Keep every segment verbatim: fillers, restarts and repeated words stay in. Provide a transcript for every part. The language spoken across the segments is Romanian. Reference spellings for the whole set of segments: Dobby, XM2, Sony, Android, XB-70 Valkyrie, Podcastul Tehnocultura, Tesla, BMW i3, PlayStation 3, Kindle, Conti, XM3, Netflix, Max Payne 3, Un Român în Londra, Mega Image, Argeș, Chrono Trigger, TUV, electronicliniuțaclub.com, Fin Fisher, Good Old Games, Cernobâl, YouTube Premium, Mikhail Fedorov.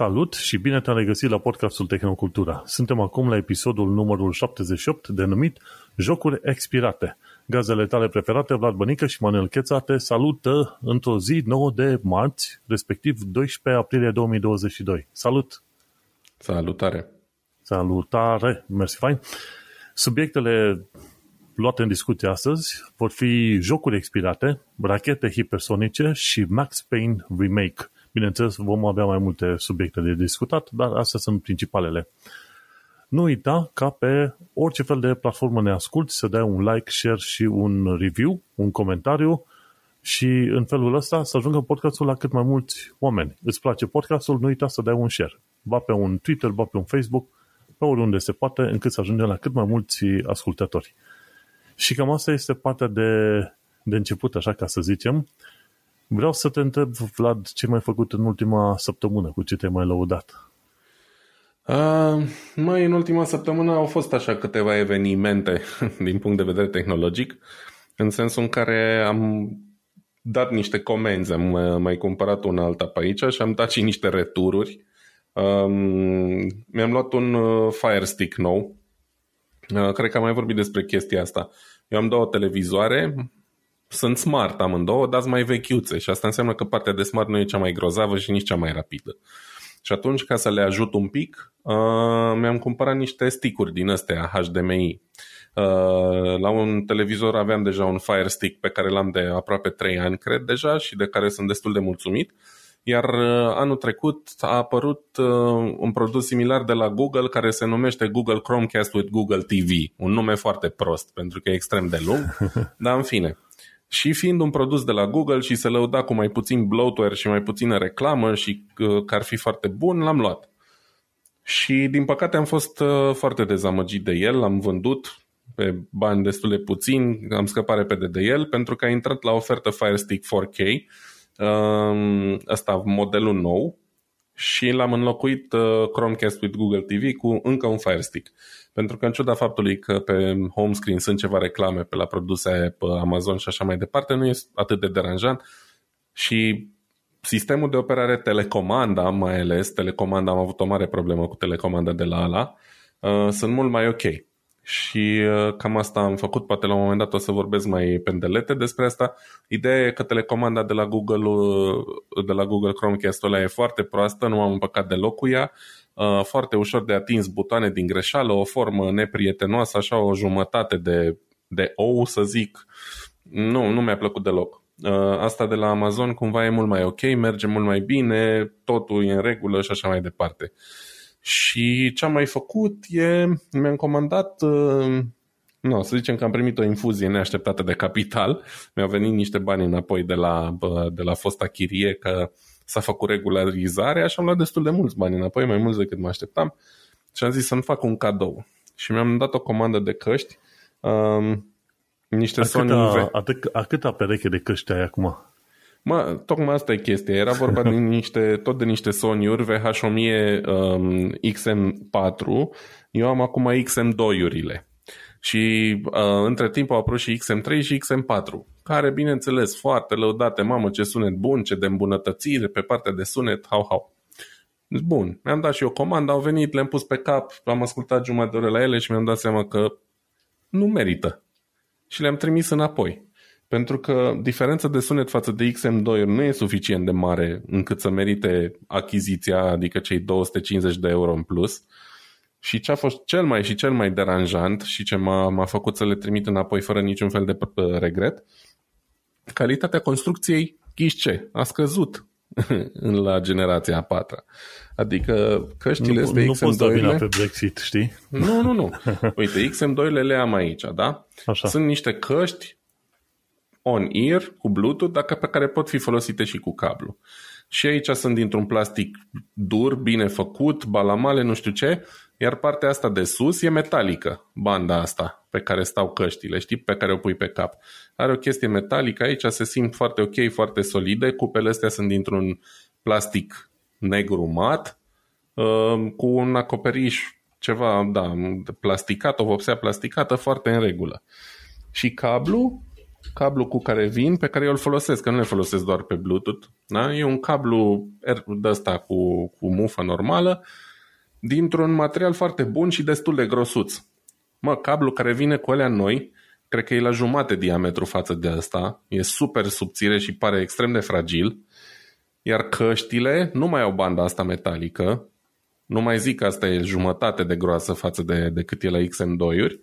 Salut și bine te-am regăsit la Podcastul Tehnocultura. Suntem acum la episodul numărul șaptezeci și opt, denumit Jocuri expirate. Gazdele tale preferate, Vlad Bănică și Manuel Cheța, te salută într-o zi nouă de marți, respectiv doisprezece aprilie două mii douăzeci și doi. Salut! Salutare! Salutare! Mersi, fain! Subiectele luate în discuție astăzi vor fi jocuri expirate, rachete hipersonice și Max Payne Remake. Bineînțeles, vom avea mai multe subiecte de discutat, dar astea sunt principalele. Nu uita ca pe orice fel de platformă ne asculti să dai un like, share și un review, un comentariu și în felul ăsta să ajungă podcastul la cât mai mulți oameni. Îți place podcastul? Nu uita să dai un share. Ba pe un Twitter, ba pe un Facebook, pe oriunde se poate, încât să ajungem la cât mai mulți ascultători. Și cam asta este partea de, de început, așa ca să zicem. Vreau să te întreb, Vlad, ce mai ai făcut în ultima săptămână? Cu ce te-ai mai lăudat? Uh, mai în ultima săptămână au fost așa câteva evenimente din punct de vedere tehnologic, în sensul în care am dat niște comenzi, am mai cumpărat una alta pe aici și am dat și niște retururi. Uh, mi-am luat un Fire Stick nou. Uh, cred că am mai vorbit despre chestia asta. Eu am două televizoare, sunt smart amândouă, dar sunt mai vechiuțe și asta înseamnă că partea de smart nu e cea mai grozavă și nici cea mai rapidă. Și atunci, ca să le ajut un pic, uh, mi-am cumpărat niște stick-uri din astea H D M I. Uh, la un televizor aveam deja un Fire Stick pe care l-am de aproape trei ani, cred, deja, și de care sunt destul de mulțumit. Iar uh, anul trecut a apărut uh, un produs similar de la Google care se numește Google Chromecast with Google T V. Un nume foarte prost, pentru că e extrem de lung, dar în fine. Și fiind un produs de la Google și se lăuda cu mai puțin bloatware și mai puțină reclamă și că ar fi foarte bun, l-am luat. Și din păcate am fost foarte dezamăgit de el, l-am vândut pe bani destul de puțini, am scăpat repede de el pentru că a intrat la ofertă Fire Stick patru K, ăsta modelul nou, și l-am înlocuit Chromecast with Google T V cu încă un Fire Stick. Pentru că în ciuda faptului că pe home screen sunt ceva reclame pe la produse pe Amazon și așa mai departe, nu e atât de deranjant și sistemul de operare telecomanda, mai ales telecomanda, am avut o mare problemă cu telecomanda de la ala, uh, sunt mult mai ok. Și uh, cam asta am făcut, poate la un moment dat o să vorbesc mai pendelete despre asta. Ideea e că telecomanda de la Google, de la Google Chromecast-ul ăla e foarte proastă, nu am împăcat deloc cu ea. Foarte ușor de atins butoane din greșeală, o formă neprietenoasă, așa o jumătate de, de ou, să zic. Nu, nu mi-a plăcut deloc. Asta de la Amazon cumva e mult mai ok, merge mult mai bine, totul e în regulă și așa mai departe. Și ce am mai făcut e, mi-am comandat, no, să zicem că am primit o infuzie neașteptată de capital, mi-au venit niște bani înapoi de la, de la fosta chirie, că s-a făcut regularizarea și am luat destul de mulți bani înapoi, mai mulți decât mă așteptam, și am zis să-mi fac un cadou. Și mi-am dat o comandă de căști, um, niște a Sony câta, a, a câta pereche de căști ai acum? Mă, tocmai asta e chestia. Era vorba de niște, tot de niște Sony-uri W H o mie um, X M patru. Eu am acum X M doi-urile. Și uh, între timp au apărut și X M trei și X M patru, care, bineînțeles, foarte lăudate, mamă, ce sunet bun, ce de îmbunătățire pe partea de sunet, hau, hau. Bun, mi-am dat și eu comandă, au venit, le-am pus pe cap, am ascultat jumătate de oră la ele și mi-am dat seama că nu merită. Și le-am trimis înapoi. Pentru că diferența de sunet față de X M doi nu e suficient de mare încât să merite achiziția, adică cei două sute cincizeci de euro în plus. Și ce a fost cel mai și cel mai deranjant și ce m-a, m-a făcut să le trimit înapoi fără niciun fel de regret, calitatea construcției, ghiși ce, a scăzut la generația a patra. Adică căștile astea X M doi-le... Nu poți da vina pe Brexit, știi? Nu, nu, nu. Uite, X M doi-le le am aici, da? Așa. Sunt niște căști on-ear cu Bluetooth, dacă pe care pot fi folosite și cu cablu. Și aici sunt dintr-un plastic dur, bine făcut, balamale, nu știu ce, iar partea asta de sus e metalică, banda asta pe care stau căștile, știi, pe care o pui pe cap. Are o chestie metalică aici, se simt foarte ok, foarte solide, cupele astea sunt dintr-un plastic negru mat, cu un acoperiș ceva, da, plasticat, o vopsea plasticată, foarte în regulă. Și cablu cablu cu care vin, pe care eu îl folosesc, că nu le folosesc doar pe Bluetooth, da? E un cablu de ăsta cu, cu mufă normală, dintr-un material foarte bun și destul de grosuț. Mă, cablu care vine cu alea noi, cred că e la jumate diametru față de ăsta, e super subțire și pare extrem de fragil, iar căștile nu mai au banda asta metalică, nu mai zic că asta e jumătate de groasă față de, de cât e la X M doi-uri,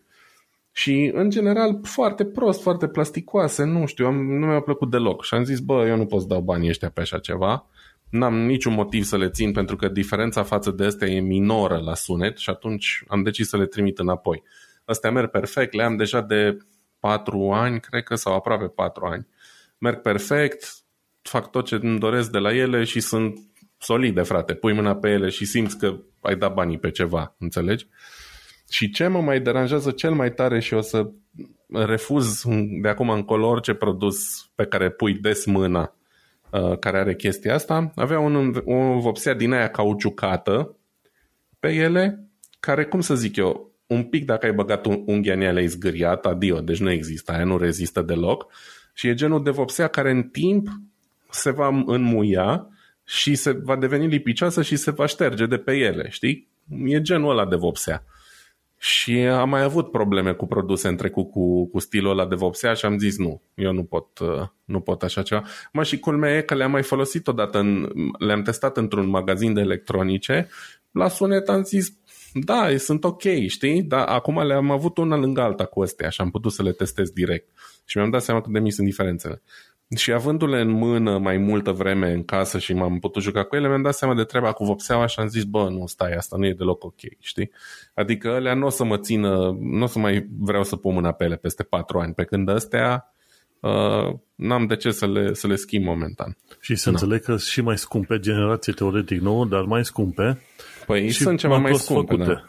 și în general foarte prost, foarte plasticoase, nu știu, am, nu mi-a plăcut deloc și am zis, bă, eu nu pot să dau banii ăștia pe așa ceva, n-am niciun motiv să le țin pentru că diferența față de astea e minoră la sunet și atunci am decis să le trimit înapoi. Astea merg perfect, le am deja de patru ani, cred că, sau aproape patru ani. Merg perfect, fac tot ce îmi doresc de la ele și sunt solide, frate. Pui mâna pe ele și simți că ai dat banii pe ceva, înțelegi? Și ce mă mai deranjează cel mai tare și o să refuz de acum încolo orice produs pe care pui des mâna care are chestia asta, avea un, o vopsea din aia cauciucată pe ele, care, cum să zic eu, un pic dacă ai băgat unghia în ea, le-ai zgâriat, adio, deci nu există, aia nu rezistă deloc și e genul de vopsea care în timp se va înmuia și se va deveni lipicioasă și se va șterge de pe ele, știi? E genul ăla de vopsea. Și am mai avut probleme cu produse în trecut cu, cu stilul ăla de vopsea și am zis nu, eu nu pot, nu pot așa ceva. Mă, și culmea e că le-am mai folosit odată, în, le-am testat într-un magazin de electronice, la sunet am zis, da, sunt ok, știi? Dar acum le-am avut una lângă alta cu astea și am putut să le testez direct. Și mi-am dat seama cât de mici sunt diferențele. Și avându-le în mână mai multă vreme în casă și m-am putut juca cu ele, mi-am dat seama de treaba cu vopseaua și am zis, bă, nu, stai, asta nu e deloc ok, știi? Adică alea nu o să mă țină, nu o să mai vreau să pun mâna pe ele peste patru ani, pe când astea uh, n-am de ce să le, să le schimb momentan. Și să înțeleg că și mai scumpe, generație teoretic nouă, dar mai scumpe. Păi și sunt ceva mai scumpe, da.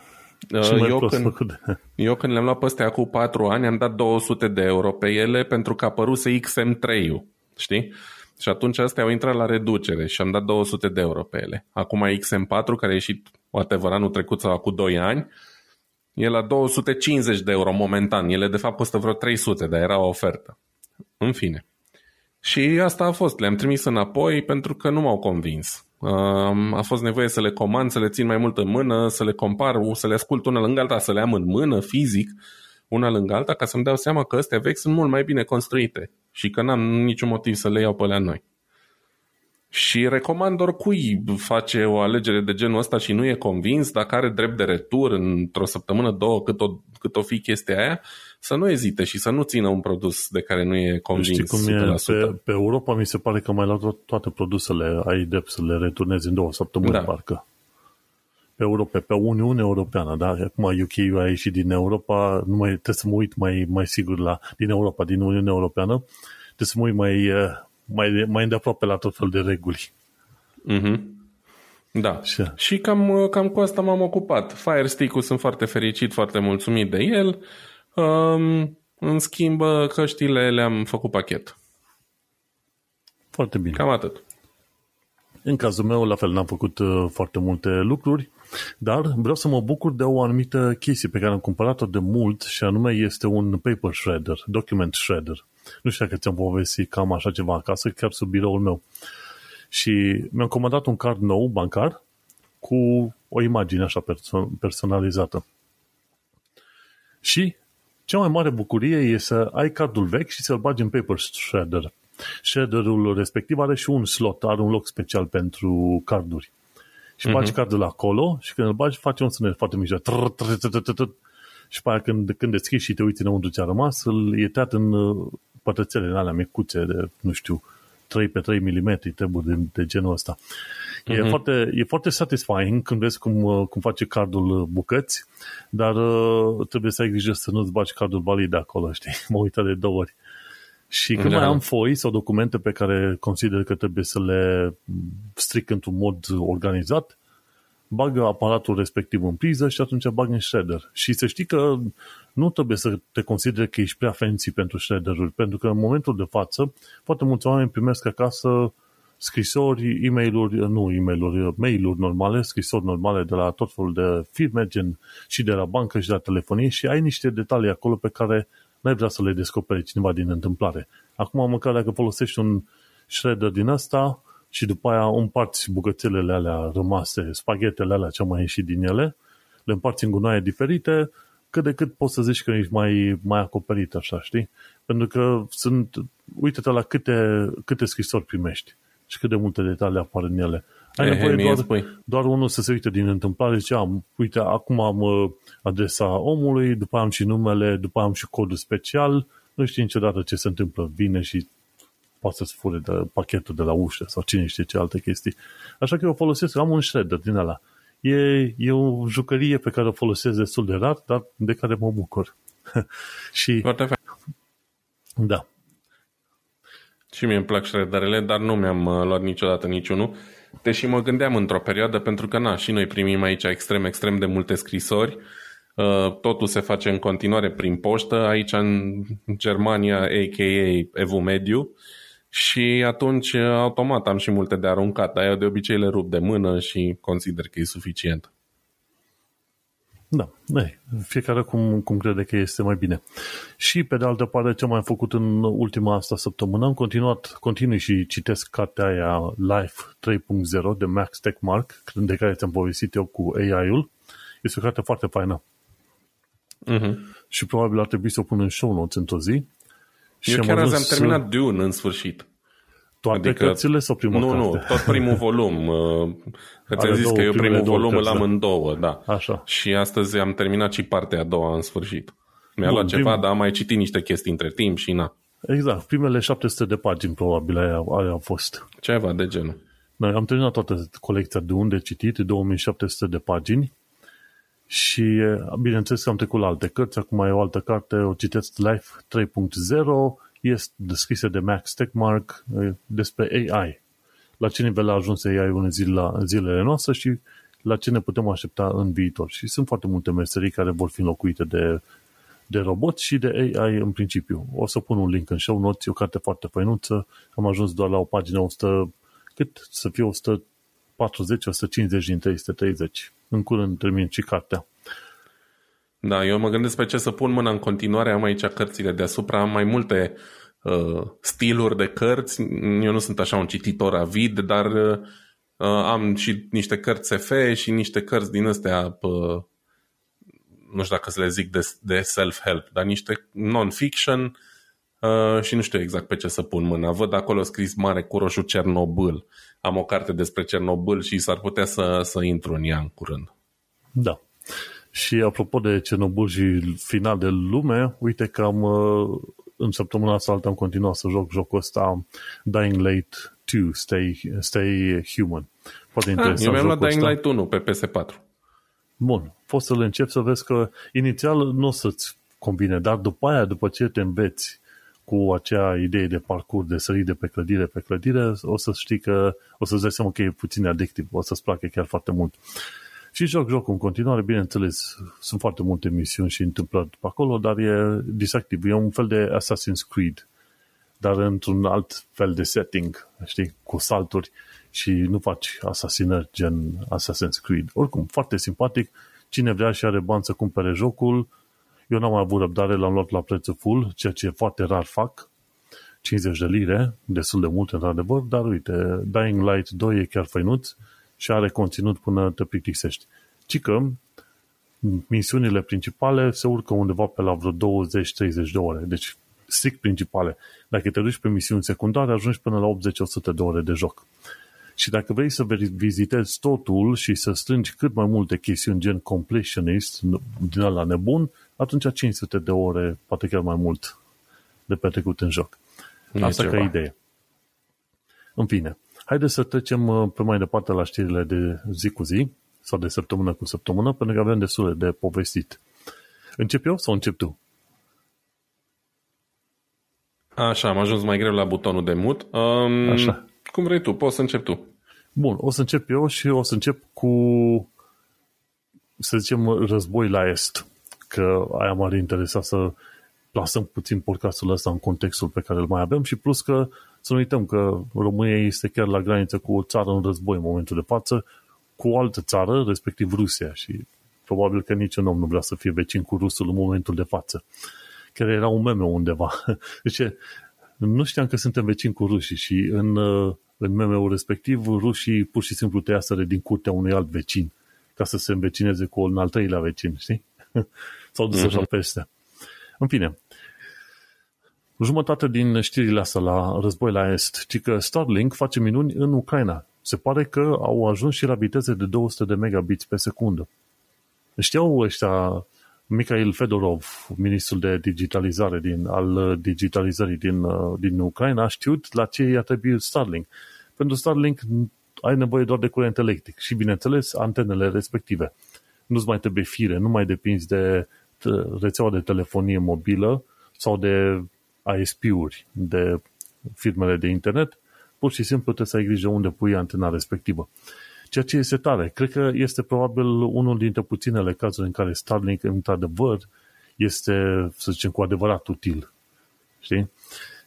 Eu când, eu când le-am luat pe astea cu patru ani, am dat două sute de euro pe ele pentru că apăruse X M trei-ul, știi? Și atunci astea au intrat la reducere și am dat două sute de euro pe ele. Acum X M patru, care a ieșit whatever anul trecut sau acum doi ani, e la două sute cincizeci de euro momentan. Ele de fapt costă vreo trei sute, dar era o ofertă. În fine. Și asta a fost. Le-am trimis înapoi pentru că nu m-au convins. A fost nevoie să le comand, să le țin mai mult în mână, să le compar, să le ascult una lângă alta, să le am în mână, fizic, una lângă alta, ca să-mi dau seama că astea vechi sunt mult mai bine construite și că n-am niciun motiv să le iau pe alea noi. Și recomand oricui face o alegere de genul ăsta și nu e convins, dacă are drept de retur într-o săptămână, două, cât o, cât o fi chestia aia, să nu ezite și să nu țină un produs de care nu e convins. Știi cum e? Pe, pe Europa mi se pare că mai la toate produsele ai drept să le returnezi în două săptămâni, da. Parcă. Pe Europa, pe Uniunea Europeană, da? Acum U K a ieșit din Europa, nu mai, trebuie să mă uit mai, mai sigur la din Europa, din Uniunea Europeană, trebuie să mă uit mai... mai, mai îndeaproape la tot fel de reguli. Mm-hmm. Da. Așa. Și cam, cam cu asta m-am ocupat. Fire Stick-ul sunt foarte fericit, foarte mulțumit de el. Um, în schimb, căștile le-am făcut pachet. Foarte bine. Cam atât. În cazul meu, la fel, n-am făcut uh, foarte multe lucruri, dar vreau să mă bucur de o anumită chestie pe care am cumpărat-o de mult și anume este un paper shredder, document shredder. Nu știu dacă ți-am povestit că am așa ceva acasă, chiar sub biroul meu. Și mi-am comandat un card nou, bancar, cu o imagine așa perso- personalizată. Și cea mai mare bucurie e să ai cardul vechi și să-l bagi în paper shredder. Shredderul respectiv are și un slot, are un loc special pentru carduri. Și uh-huh. bagi cardul acolo și când îl bagi face un sunet foarte mic. Și pe aia când, când deschizi și te uiți înăuntru ce a rămas, îl e tăiat în pătrățele în alea micuțe de, nu știu, trei pe trei milimetri, treburi de, de genul ăsta. Uh-huh. E, foarte, e foarte satisfying când vezi cum, cum face cardul bucăți, dar uh, trebuie să ai grijă să nu-ți bagi cardul valid de acolo, știi? Mă uită de două ori. Și când da. mai am foi sau documente pe care consider că trebuie să le stric într-un mod organizat, bagă aparatul respectiv în priză și atunci bagă în shredder. Și să știi că nu trebuie să te consideri că ești prea fancy pentru shredder-uri, pentru că în momentul de față foarte mulți oameni primesc acasă scrisori, e-mail-uri, nu e-mail-uri, mail-uri normale, scrisori normale de la tot felul de firme, gen și de la bancă și de la telefonie și ai niște detalii acolo pe care n-ai vrea să le descopere cineva din întâmplare. Acum, măcar dacă folosești un shredder din ăsta și după aia împarți bucățelele alea rămase, spaghetele alea ce-au mai ieșit din ele, le împarți în gunoaie diferite, cât de cât poți să zici că ești mai, mai acoperit, așa, știi? Pentru că sunt, uite-te la câte, câte scrisori primești și cât de multe detalii apar în ele. Ai e, nevoie he, doar, doar unul să se uite din întâmplare, zice, am, uite, acum am adresa omului, după am și numele, după am și codul special, nu știi niciodată ce se întâmplă, vine și poate să-ți fure de pachetul de la ușă sau cine știe ce alte chestii. Așa că eu folosesc, am un shredder din ăla. E, e o jucărie pe care o folosesc destul de rar, dar de care mă bucur. Și da. Și mie îmi plac shredderele, dar nu mi-am luat niciodată niciunul. Deși mă gândeam într-o perioadă, pentru că na, și noi primim aici extrem, extrem de multe scrisori. Totul se face în continuare prin poștă, aici în Germania, a k a. Evul Mediu. Și atunci automat am și multe de aruncat, dar eu de obicei le rup de mână și consider că e suficient. Da, ei, fiecare cum, cum crede că este mai bine. Și pe de altă parte, ce am mai făcut în ultima asta săptămână, am continuat, continui și citesc cartea aia Life trei punct zero de Max Techmark, de care ți-am povestit eu cu A I-ul. Este o carte foarte faină. Uh-huh. Și probabil ar trebui să o pun în show notes într-o zi. Și eu chiar azi am terminat Dune în sfârșit. Toate adică, cărțile sau prima nu, carte? Nu, nu, tot primul volum. Că ți-am zis că eu primul volum îl am în două, da. Așa. Și astăzi am terminat și partea a doua în sfârșit. Mi-a Bun, luat ceva, prim... dar am mai citit niște chestii între timp și na. Exact, primele șapte sute de pagini probabil aia, aia au fost. Ceva de genul. Noi am terminat toată colecția Dune de citit, două mii șapte sute de pagini. Și bineînțeles că am trecut la alte cărți, acum e o altă carte, o citesc Life trei punct zero, este descrisă de Max Techmark despre A I. La ce nivel a ajuns A I-ul în zile, zilele noastre și la ce ne putem aștepta în viitor. Și sunt foarte multe meserii care vor fi înlocuite de, de robot și de A I în principiu. O să pun un link în show notes, o carte foarte făinuță, am ajuns doar la o pagină o sută, cât să fie o sută patruzeci o sută cincizeci din trei sute treizeci. În curând termin și cartea. Da, eu mă gândesc pe ce să pun mâna în continuare, am aici cărțile deasupra, am mai multe uh, stiluri de cărți, eu nu sunt așa un cititor avid, dar uh, am și niște cărți S F și niște cărți din astea, uh, nu știu dacă să le zic de, de self-help, dar niște non-fiction uh, și nu știu exact pe ce să pun mâna. Văd acolo scris mare cu roșu Cernobâl. Am o carte despre Cernobâl și s-ar putea să, să intru în ea în curând. Da. Și apropo de Cernobâl și final de lume, uite că am, în săptămâna asta altă am continuat să joc jocul ăsta Dying Light doi, Stay, Stay Human. Foarte ah, interesant. Eu mi-am luat Dying Light unu pe P S patru. Bun. Poți să-l încep să vezi că inițial nu o să-ți convine, dar după aia, după ce te înveți cu acea idee de parcurs, de sări de pe clădire, pe clădire, o să știi că, o să-ți dai seama că e puțin addictiv, o să-ți placă chiar foarte mult. Și joc jocul în continuare, bineînțeles, sunt foarte multe misiuni și întâmplări pe acolo, dar e distractiv, e un fel de Assassin's Creed, dar într-un alt fel de setting, știi, cu salturi și nu faci asasinări gen Assassin's Creed. Oricum, foarte simpatic, cine vrea și are bani să cumpere jocul. Eu n-am mai avut răbdare, l-am luat la prețul full, ceea ce foarte rar fac, cincizeci de lire, destul de mult într-adevăr, dar uite, Dying Light doi e chiar făinuț și are conținut până te plictisești. Cică, misiunile principale se urcă undeva pe la vreo douăzeci treizeci de ore, deci strict principale. Dacă te duci pe misiuni secundare, ajungi până la optzeci o sută de ore de joc. Și dacă vrei să vizitezi totul și să strângi cât mai multe chestiuni gen completionist, din ăla nebun, atunci cinci sute de ore, poate chiar mai mult, de petrecut în joc. E asta ceva. Ca idee. În fine, haideți să trecem pe mai departe la știrile de zi cu zi, sau de săptămână cu săptămână, pentru că avem destul de povestit. Încep eu sau încep tu? Așa, am ajuns mai greu la butonul de mut. Um, Așa. Cum vrei tu, poți să încep tu. Bun, o să încep eu și o să încep cu, să zicem, război la est. Că aia m-ar interesa să plasăm puțin podcastul ăsta în contextul pe care îl mai avem și plus că să nu uităm că România este chiar la graniță cu o țară în război în momentul de față, cu o altă țară, respectiv Rusia și probabil că niciun om nu vrea să fie vecin cu rusul în momentul de față. chiar era un meme undeva. Deci, nu știam că suntem vecini cu rușii și în, în meme-ul respectiv rușii pur și simplu tăiaseră din curtea unui alt vecin ca să se învecineze cu un al treilea vecin, știi? S-au dus așa peste. În fine, jumătate din știrile astea la război la Est, ci că Starlink face minuni în Ucraina. Se pare că au ajuns și la viteze de două sute de megabits pe secundă. Știau ăștia, Mikhail Fedorov, ministrul de digitalizare din, al digitalizării din, din Ucraina, a știut la ce i-a trebuit Starlink. Pentru Starlink ai nevoie doar de curent electric și, bineînțeles, antenele respective. Nu-ți mai trebuie fire, nu mai depinzi de rețeaua de telefonie mobilă sau de I S P-uri, de firmele de internet. Pur și simplu trebuie să ai grijă unde pui antena respectivă. Ceea ce este tare. Cred că este probabil unul dintre puținele cazuri în care Starlink, într-adevăr, este, să zicem, cu adevărat util. Știi?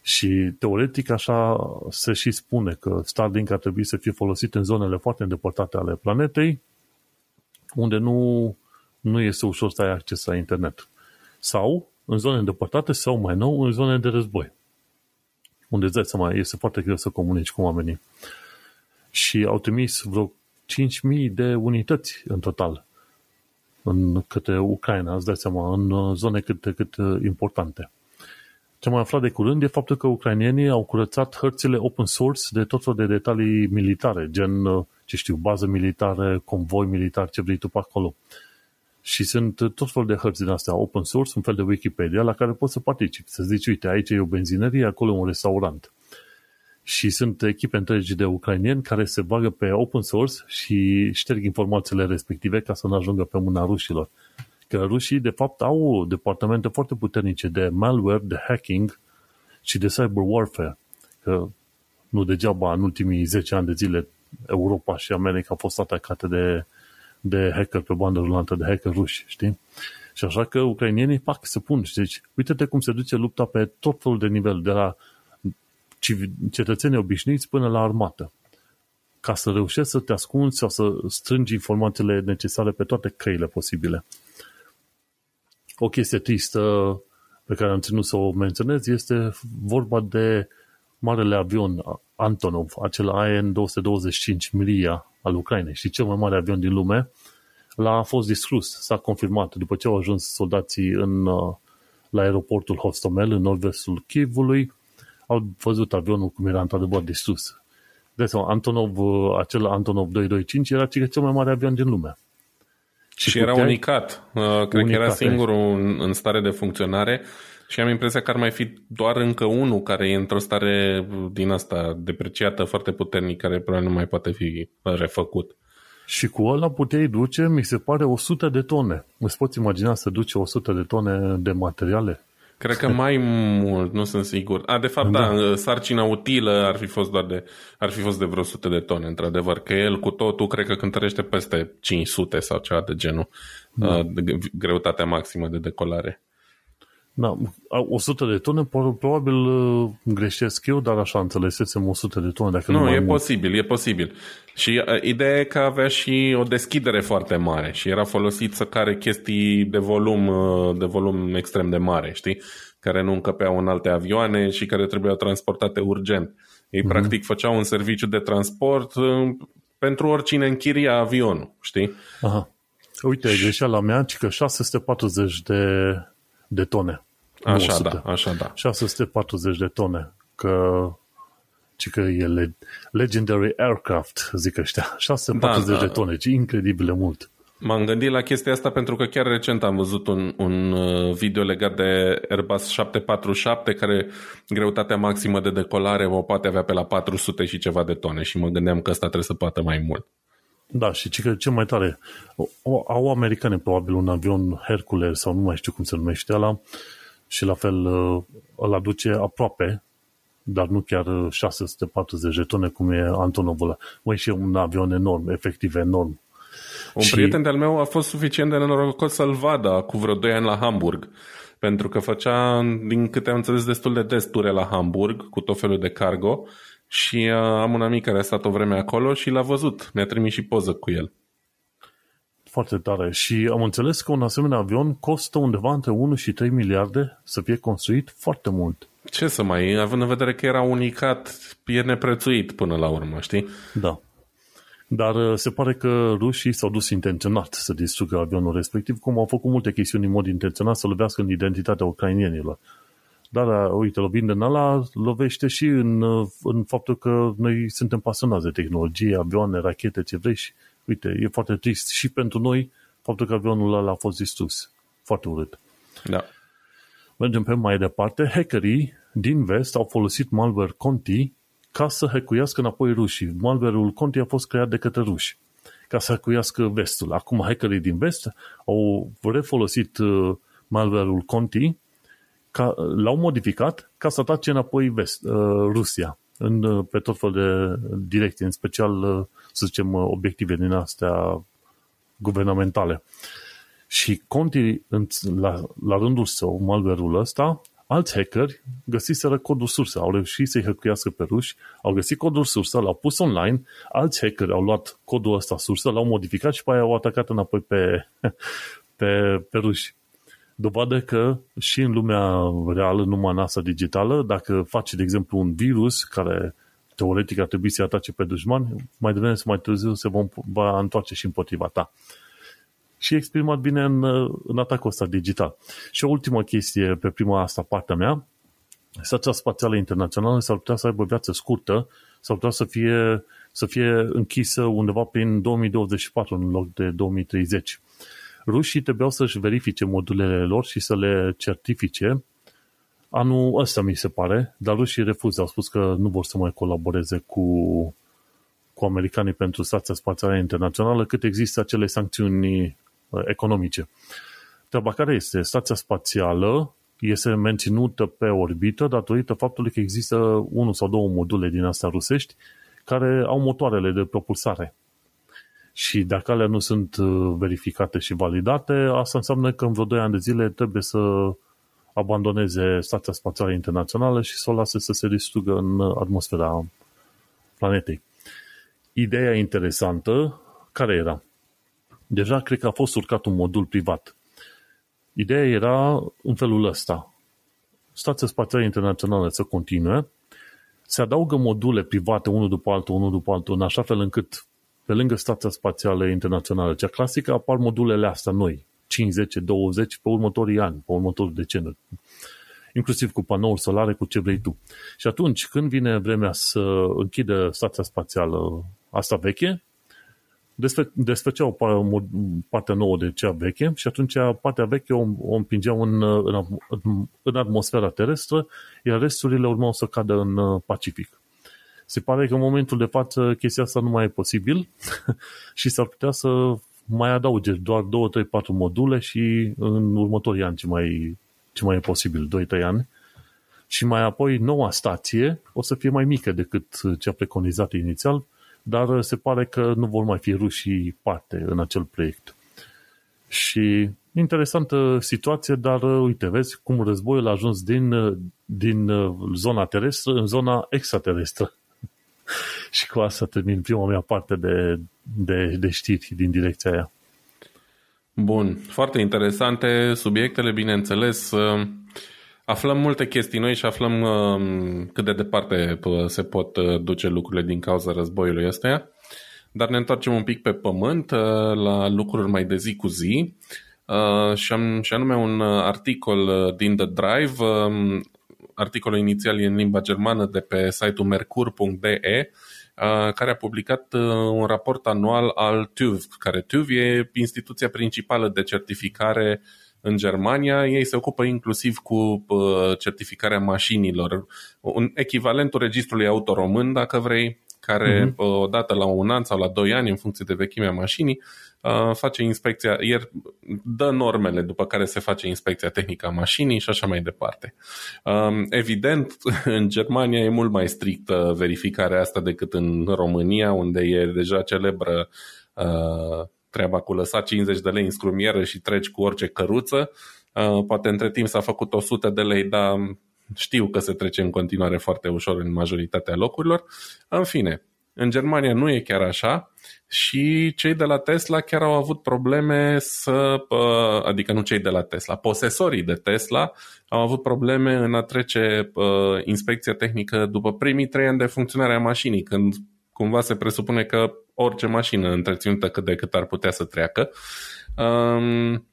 Și teoretic așa se și spune că Starlink ar trebui să fie folosit în zonele foarte îndepărtate ale planetei, unde nu, nu este ușor să ai acces la internet. Sau în zone îndepărtate, sau mai nou, în zone de război, unde îți dai seama, este foarte greu să comunici cu oamenii. Și au trimis vreo cinci mii de unități în total în către Ucraina, îți dai seama, în zone cât de cât importante. Ce am aflat de curând e faptul că ucrainienii au curățat hărțile open source de tot felul de detalii militare, gen, ce știu, bază militară, convoi militar, ce vrei tu pe acolo. Și sunt tot felul de hărți din astea open source, un fel de Wikipedia la care poți să participi. Să zici, uite, aici e o benzinărie, acolo e un restaurant. Și sunt echipe întregi de ucrainieni care se bagă pe open source și șterg informațiile respective ca să nu ajungă pe mâna rușilor. Că rușii, de fapt, au departamente foarte puternice de malware, de hacking și de cyber warfare. Că nu degeaba în ultimii zece ani de zile Europa și America au fost atacate de de hacker, pe bandă rulantă, de hacker ruși, știi? Și așa că ucrainienii fac să pun, știi? Deci, uite-te cum se duce lupta pe tot felul de nivel, de la cetățenii obișnuiți până la armată, ca să reușești să te ascunzi sau să strângi informațiile necesare pe toate căile posibile. O chestie tristă pe care am ținut să o menționez este vorba de marele avion Antonov, acel A N două sute douăzeci și cinci Miria al Ucrainei și cel mai mare avion din lume, l-a fost distrus, s-a confirmat după ce au ajuns soldații în, la aeroportul Hostomel, în nord-vestul Kievului, au văzut avionul cum era într-adevăr distrus. De seama, Antonov, acel Antonov doi doi cinci era cel mai mare avion din lume. Și, și era unicat. unicat. Cred că era singurul în stare de funcționare și am impresia că ar mai fi doar încă unul care e într-o stare din asta depreciată foarte puternic, care probabil nu mai poate fi refăcut. Și cu ăla puteai duce, mi se pare, o sută de tone. Îți poți imagina să duci o sută de tone de materiale? Cred că mai mult, nu sunt sigur. A, de fapt, da, da sarcina utilă ar fi fost doar de, ar fi fost de vreo o sută de tone, într-adevăr, că el cu totul cred că cântărește peste cinci sute sau ceva de genul, da, de greutatea maximă de decolare. Da, o sută de tone, probabil greșesc eu, dar așa înțelesesem o sută de tone. Dacă nu, nu e mult. posibil, e posibil. Și ideea e că avea și o deschidere foarte mare și era folosit să care chestii de volum, de volum extrem de mare, știi? Care nu încăpeau în alte avioane și care trebuiau transportate urgent. Ei, mm-hmm. practic, făceau un serviciu de transport pentru oricine închiria avionul, știi? Aha. Uite, greșeala mea, ci că șase sute patruzeci de tone. Așa, o sută. Da, așa, da. șase sute patruzeci de tone, că, ci că e legendary aircraft, zic ăștia. șase sute patruzeci da, da. de tone, ci incredibil de mult. M-am gândit la chestia asta pentru că chiar recent am văzut un, un video legat de Airbus șapte patru șapte, care greutatea maximă de decolare o poate avea pe la patru sute și ceva de tone și mă gândeam că ăsta trebuie să poată mai mult. Da, și ce cel mai tare, au americane probabil un avion Hercules sau nu mai știu cum se numește ăla și la fel îl aduce aproape, dar nu chiar șase sute patruzeci de tone cum e Antonovul ăla. Măi, și e un avion enorm, efectiv enorm. Un și... prieten de-al meu a fost suficient de norocos să-l vadă cu vreo doi ani la Hamburg, pentru că făcea, din câte am înțeles, destul de des ture la Hamburg cu tot felul de cargo. Și uh, am un amic care a stat o vreme acolo și l-a văzut. Mi-a trimis și poză cu el. Foarte tare. Și am înțeles că un asemenea avion costă undeva între unu și trei miliarde să fie construit, foarte mult. Ce să mai, având în vedere că era unicat, e neprețuit până la urmă, știi? Da. Dar se pare că rușii s-au dus intenționat să distrugă avionul respectiv, cum au făcut multe chestiuni în mod intenționat să lovească în identitatea ucrainienilor. Dar, uite, lovind în ala, lovește și în, în faptul că noi suntem pasionați de tehnologie, avioane, rachete, ce vrei și, uite, e foarte trist și pentru noi faptul că avionul ăla a fost distrus. Foarte urât. Da. Mergem pe mai departe. Hackerii din vest au folosit malware Conti ca să hackuiască înapoi rușii. Malware-ul Conti a fost creat de către ruși ca să hackuiască vestul. Acum hackerii din vest au refolosit malware-ul Conti, ca, l-au modificat ca să atace înapoi vest, Rusia în, pe tot fel de direcții, în special, să zicem, obiective din astea guvernamentale. Și Conti, la, la rândul său, malware-ul ăsta, alți hackeri găsiseră codul sursă, au reușit să-i hackuiască pe ruși, au găsit codul sursă, l-au pus online, alți hackeri au luat codul ăsta sursă, l-au modificat și pe aia au atacat înapoi pe, pe, pe ruși. Dovadă că și în lumea reală, numai în asta digitală, dacă faci, de exemplu, un virus care teoretic ar trebui să atace pe dușmani, mai devreme sau mai târziu se vom, va întoarce și împotriva ta. Și exprimat bine în, în atacul ăsta digital. Și o ultimă chestie pe prima asta partea mea, Stația Spațială Internațională s-ar putea să aibă viață scurtă, s-ar putea să fie, să fie închisă undeva prin două mii douăzeci și patru în loc de două mii treizeci. Rușii trebuiau să-și verifice modulele lor și să le certifice. Anul ăsta, mi se pare, dar rușii refuză. Au spus că nu vor să mai colaboreze cu, cu americanii pentru Stația Spațială Internațională, cât există acele sancțiuni economice. Treaba care este? Stația spațială este menținută pe orbită datorită faptului că există unul sau două module din astea rusești care au motoarele de propulsare. Și dacă alea nu sunt verificate și validate, asta înseamnă că în vreo doi ani de zile trebuie să abandoneze Stația Spațială Internațională și să o lase să se distrugă în atmosfera planetei. Ideea interesantă, care era? Deja cred că a fost urcat un modul privat. Ideea era în felul ăsta. Stația Spațială Internațională să continue, se adaugă module private unul după altul, unul după altul, în așa fel încât pe lângă Stația Spațială Internațională, cea clasică, apar modulele astea noi, cinci, zece, douăzeci, pe următorii ani, pe următorul deceniu, inclusiv cu panouri solare, cu ce vrei tu. Și atunci, când vine vremea să închidă Stația Spațială asta veche, desfăceau partea nouă de cea veche și atunci partea veche o, o împingeau în, în, în atmosfera terestră, iar resturile urmau să cadă în Pacific. Se pare că în momentul de față chestia asta nu mai e posibil și s-ar putea să mai adauge doar două, trei, patru module și în următorii ani ce mai, ce mai e posibil, doi, trei ani. Și mai apoi noua stație o să fie mai mică decât cea preconizată inițial, dar se pare că nu vor mai fi rușii parte în acel proiect. Și interesantă situație, dar uite, vezi cum războiul a ajuns din, din zona terestră în zona extraterestră. Și cu asta termin prima mea parte de, de, de știri din direcția aia. Bun, foarte interesante subiectele, bineînțeles. Aflăm multe chestii noi și aflăm cât de departe se pot duce lucrurile din cauza războiului ăsta. Dar ne întoarcem un pic pe pământ la lucruri mai de zi cu zi. Și anume un articol din The Drive. Articolul inițial e în limba germană de pe site-ul mercur punct d e, care a publicat un raport anual al T U V, care T U V e instituția principală de certificare în Germania. Ei se ocupă inclusiv cu certificarea mașinilor, un echivalentul registrului auto român, dacă vrei, care mm-hmm. odată la un an sau la doi ani, în funcție de vechimea mașinii, face inspecția, iar dă normele după care se face inspecția tehnică a mașinii și așa mai departe. Evident, în Germania e mult mai strictă verificarea asta decât în România, unde e deja celebră treaba cu lăsat cincizeci de lei în scrumieră și treci cu orice căruță. Poate între timp s-a făcut o sută de lei, dar știu că se trece în continuare foarte ușor în majoritatea locurilor. În fine, În Germania nu e chiar așa și cei de la Tesla chiar au avut probleme să, adică nu cei de la Tesla, posesorii de Tesla au avut probleme în a trece inspecția tehnică după primii trei ani de funcționare a mașinii, când cumva se presupune că orice mașină întreținută cât de cât ar putea să treacă. Um,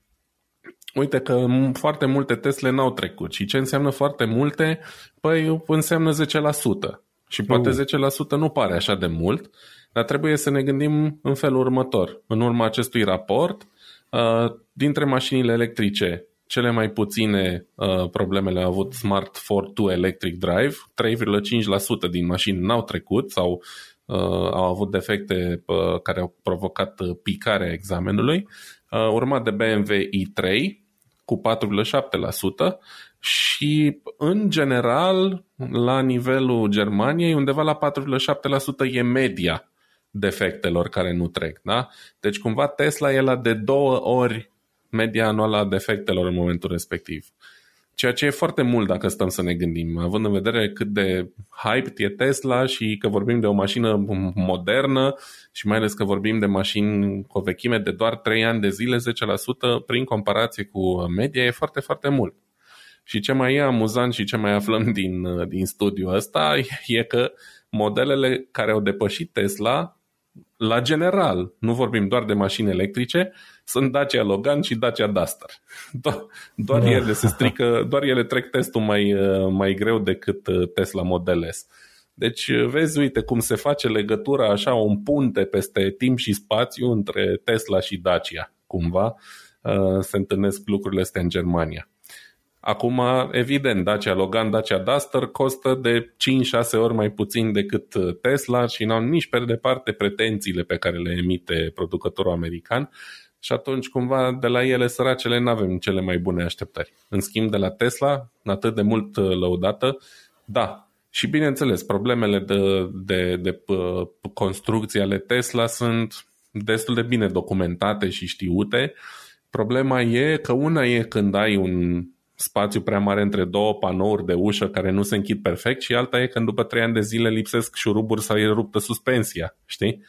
uite că foarte multe Tesle n-au trecut și ce înseamnă foarte multe? Păi înseamnă zece la sută și poate uh. zece la sută nu pare așa de mult, dar trebuie să ne gândim în felul următor. În urma acestui raport, uh, dintre mașinile electrice, cele mai puține uh, problemele au avut Smart patru doi Electric Drive, trei virgulă cinci la sută din mașini n-au trecut sau Uh, au avut defecte uh, care au provocat uh, picarea examenului, uh, urmat de B M W i trei cu patru virgulă șapte la sută și în general la nivelul Germaniei undeva la patru virgulă șapte la sută e media defectelor care nu trec, da? Deci cumva Tesla e la de două ori media anuală a defectelor în momentul respectiv. Ceea ce e foarte mult dacă stăm să ne gândim, având în vedere cât de hyped e Tesla și că vorbim de o mașină modernă și mai ales că vorbim de mașini cu o vechime de doar trei ani de zile, zece la sută prin comparație cu media e foarte, foarte mult. Și ce mai e amuzant și ce mai aflăm din, din studiul ăsta e că modelele care au depășit Tesla, la general, nu vorbim doar de mașini electrice, sunt Dacia Logan și Dacia Duster. Do- doar, ele se strică, doar ele trec testul mai, mai greu decât Tesla Model S. Deci vezi, uite, cum se face legătura, așa, un punte peste timp și spațiu între Tesla și Dacia. Cumva se întâlnesc lucrurile astea în Germania. Acum, evident, Dacia Logan, Dacia Duster costă de cinci șase ori mai puțin decât Tesla și n-au nici pe departe pretențiile pe care le emite producătorul american și atunci cumva de la ele săracele n-avem cele mai bune așteptări. În schimb, de la Tesla, atât de mult lăudată, da. Și bineînțeles, problemele de, de, de construcție ale Tesla sunt destul de bine documentate și știute. Problema e că una e când ai un spațiu prea mare între două panouri de ușă care nu se închid perfect și alta e când după trei ani de zile lipsesc șuruburi sau e ruptă suspensia, știi?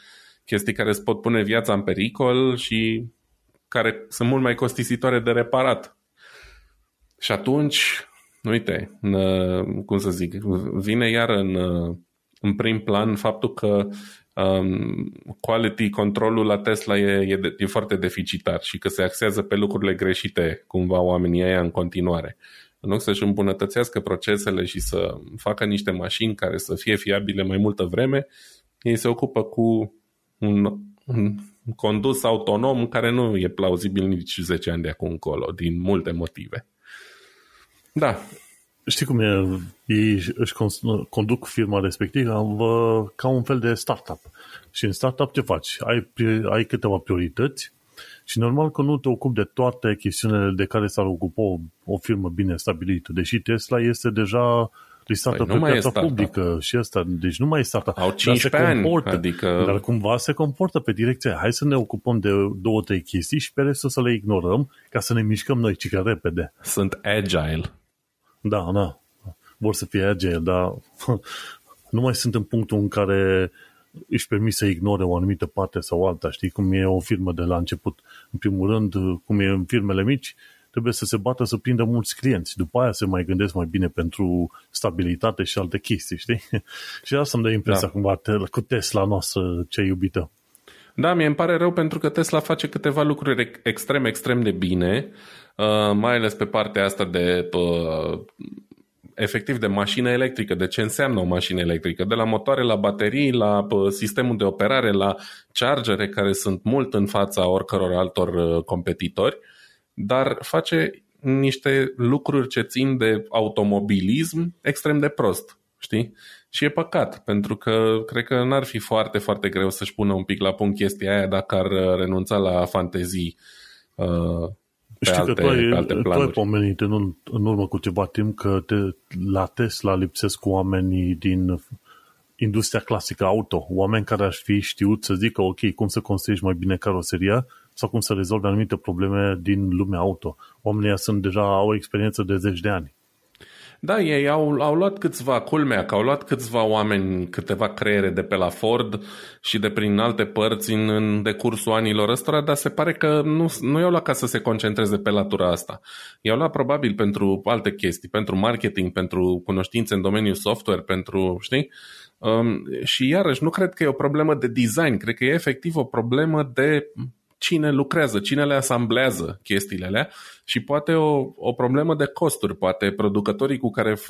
Chestii care îți pot pune viața în pericol și care sunt mult mai costisitoare de reparat. Și atunci, uite, cum să zic, vine iar în, în prim plan faptul că Um, quality controlul la Tesla e, e, e foarte deficitar și că se axează pe lucrurile greșite cumva oamenii aia în continuare. În loc să-și îmbunătățească procesele și să facă niște mașini care să fie fiabile mai multă vreme, ei se ocupă cu un, un condus autonom care nu e plauzibil nici zece ani de acum încolo, din multe motive. Da. Știi cum e? Ei își conduc firma respectivă ca un fel de startup. Și în startup ce faci? Ai, ai câteva priorități și normal că nu te ocupi de toate chestiunile de care s-ar ocupa o, o firmă bine stabilită. Deși Tesla este deja listată păi pe piața publică și asta, deci nu mai e startup. Au cincisprezece ani, comportă, adică... Dar cumva se comportă pe direcția. Hai să ne ocupăm de două, trei chestii și pe restul să le ignorăm ca să ne mișcăm noi cică repede. Sunt agile. Da, da, vor să fie agile, dar nu mai sunt în punctul în care își permis să ignore o anumită parte sau alta, știi, cum e o firmă de la început. În primul rând, cum e în firmele mici, trebuie să se bată să prindă mulți clienți, după aia se mai gândesc mai bine pentru stabilitate și alte chestii, știi? Și asta îmi dă impresia da. Cumva cu Tesla noastră cea iubită. Da, mie îmi pare rău pentru că Tesla face câteva lucruri extrem, extrem de bine, Uh, mai ales pe partea asta de uh, efectiv de mașină electrică, de ce înseamnă o mașină electrică, de la motoare la baterii, la uh, sistemul de operare, la chargere care sunt mult în fața oricăror altor uh, competitori, dar face niște lucruri ce țin de automobilism extrem de prost, știi? Și e păcat, pentru că cred că n-ar fi foarte, foarte greu să-și pună un pic la punct chestia aia dacă ar renunța la fantezii uh, Știi alte, că tu ai, tu ai pomenit în, în urmă cu ceva timp că te, la Tesla lipsesc oamenii din industria clasică auto, oameni care ar fi știut să zică ok, cum să construiești mai bine caroseria sau cum să rezolvi anumite probleme din lumea auto. Oamenii sunt deja, au experiență de zeci de ani. Da, ei au, au luat câțiva, culmea că au luat câțiva oameni, câteva creiere de pe la Ford și de prin alte părți în, în decursul anilor ăstora, dar se pare că nu, nu i-au luat ca să se concentreze pe latura asta. I-au luat probabil pentru alte chestii, pentru marketing, pentru cunoștințe în domeniul software, pentru, știi? Um, și iarăși nu cred că e o problemă de design, cred că e efectiv o problemă de cine lucrează, cine le asamblează chestiile alea și poate o, o problemă de costuri, poate producătorii cu care f,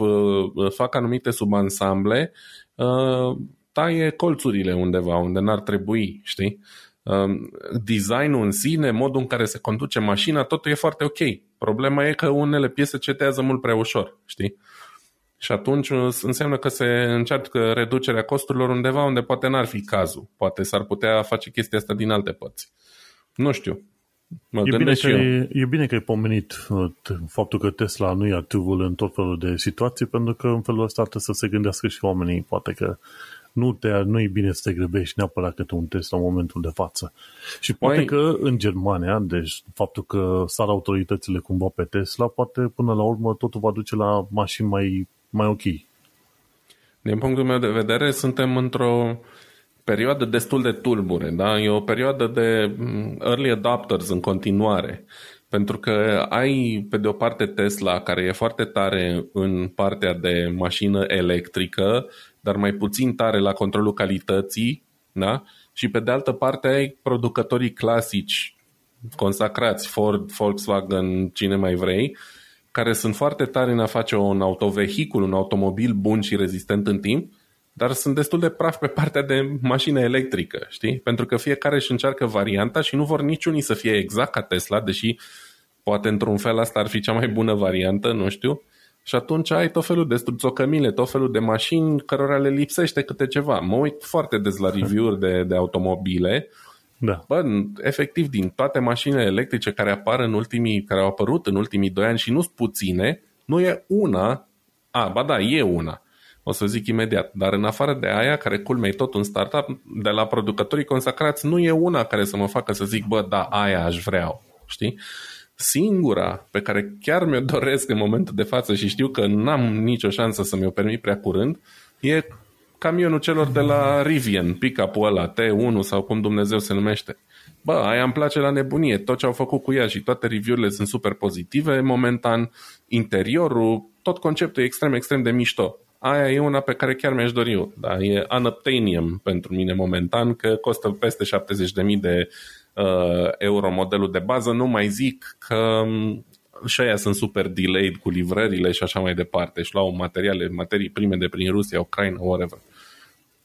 fac anumite subansamble uh, taie colțurile undeva unde n-ar trebui, știi? Uh, designul în sine, modul în care se conduce mașina, totul e foarte ok. Problema e că unele piese cetează mult prea ușor, știi? Și atunci înseamnă că se încearcă reducerea costurilor undeva unde poate n-ar fi cazul. Poate s-ar putea face chestia asta din alte părți. Nu știu. Mă e, bine că e, e bine că ai pomenit faptul că Tesla nu ia tâvul în tot felul de situații, pentru că în felul ăsta trebuie să se gândească și oamenii. Poate că nu, te, nu e bine să te grăbești neapărat câte un Tesla în momentul de față. Și poate Mai... că în Germania, deci faptul că sar autoritățile cumva pe Tesla, poate până la urmă totul va duce la mașini mai mai ok. Din punctul meu de vedere, suntem într-o perioadă destul de tulbure, da? E o perioadă de early adopters în continuare, pentru că ai, pe de o parte, Tesla, care e foarte tare în partea de mașină electrică, dar mai puțin tare la controlul calității, da? Și pe de altă parte ai producătorii clasici, consacrați, Ford, Volkswagen, cine mai vrei, care sunt foarte tari în a face un autovehicul, un automobil bun și rezistent în timp, dar sunt destul de praf pe partea de mașină electrică, știi? Pentru că fiecare își încearcă varianta și nu vor niciunii să fie exact ca Tesla, deși poate într-un fel asta ar fi cea mai bună variantă, nu știu. Și atunci ai tot felul de struțocămile, tot felul de mașini cărora le lipsește câte ceva. Mă uit foarte des la review-uri de, de automobile. Da. Bă, efectiv, din toate mașinile electrice care apar în ultimii, care au apărut în ultimii doi ani și nu sunt puține, nu e una, a, ba da, e una, o să zic imediat, dar în afară de aia, care culmea e tot un startup, de la producătorii consacrați, nu e una care să mă facă să zic, bă, da, aia aș vrea, știi? Singura pe care chiar mi-o doresc în momentul de față și știu că n-am nicio șansă să mi-o permit prea curând, e camionul celor de la Rivian, pick-up-ul ăla, T unu sau cum Dumnezeu se numește. Bă, aia îmi place la nebunie, tot ce au făcut cu ea și toate review-urile sunt super pozitive momentan, interiorul, tot conceptul e extrem, extrem de mișto. Aia e una pe care chiar mi-aș dori eu, dar e unobtainium pentru mine momentan, că costă peste șaptezeci de mii de uh, euro modelul de bază, nu mai zic că și aia sunt super delayed cu livrările și așa mai departe și luau materiale, materii prime de prin Rusia, Ucraina, whatever.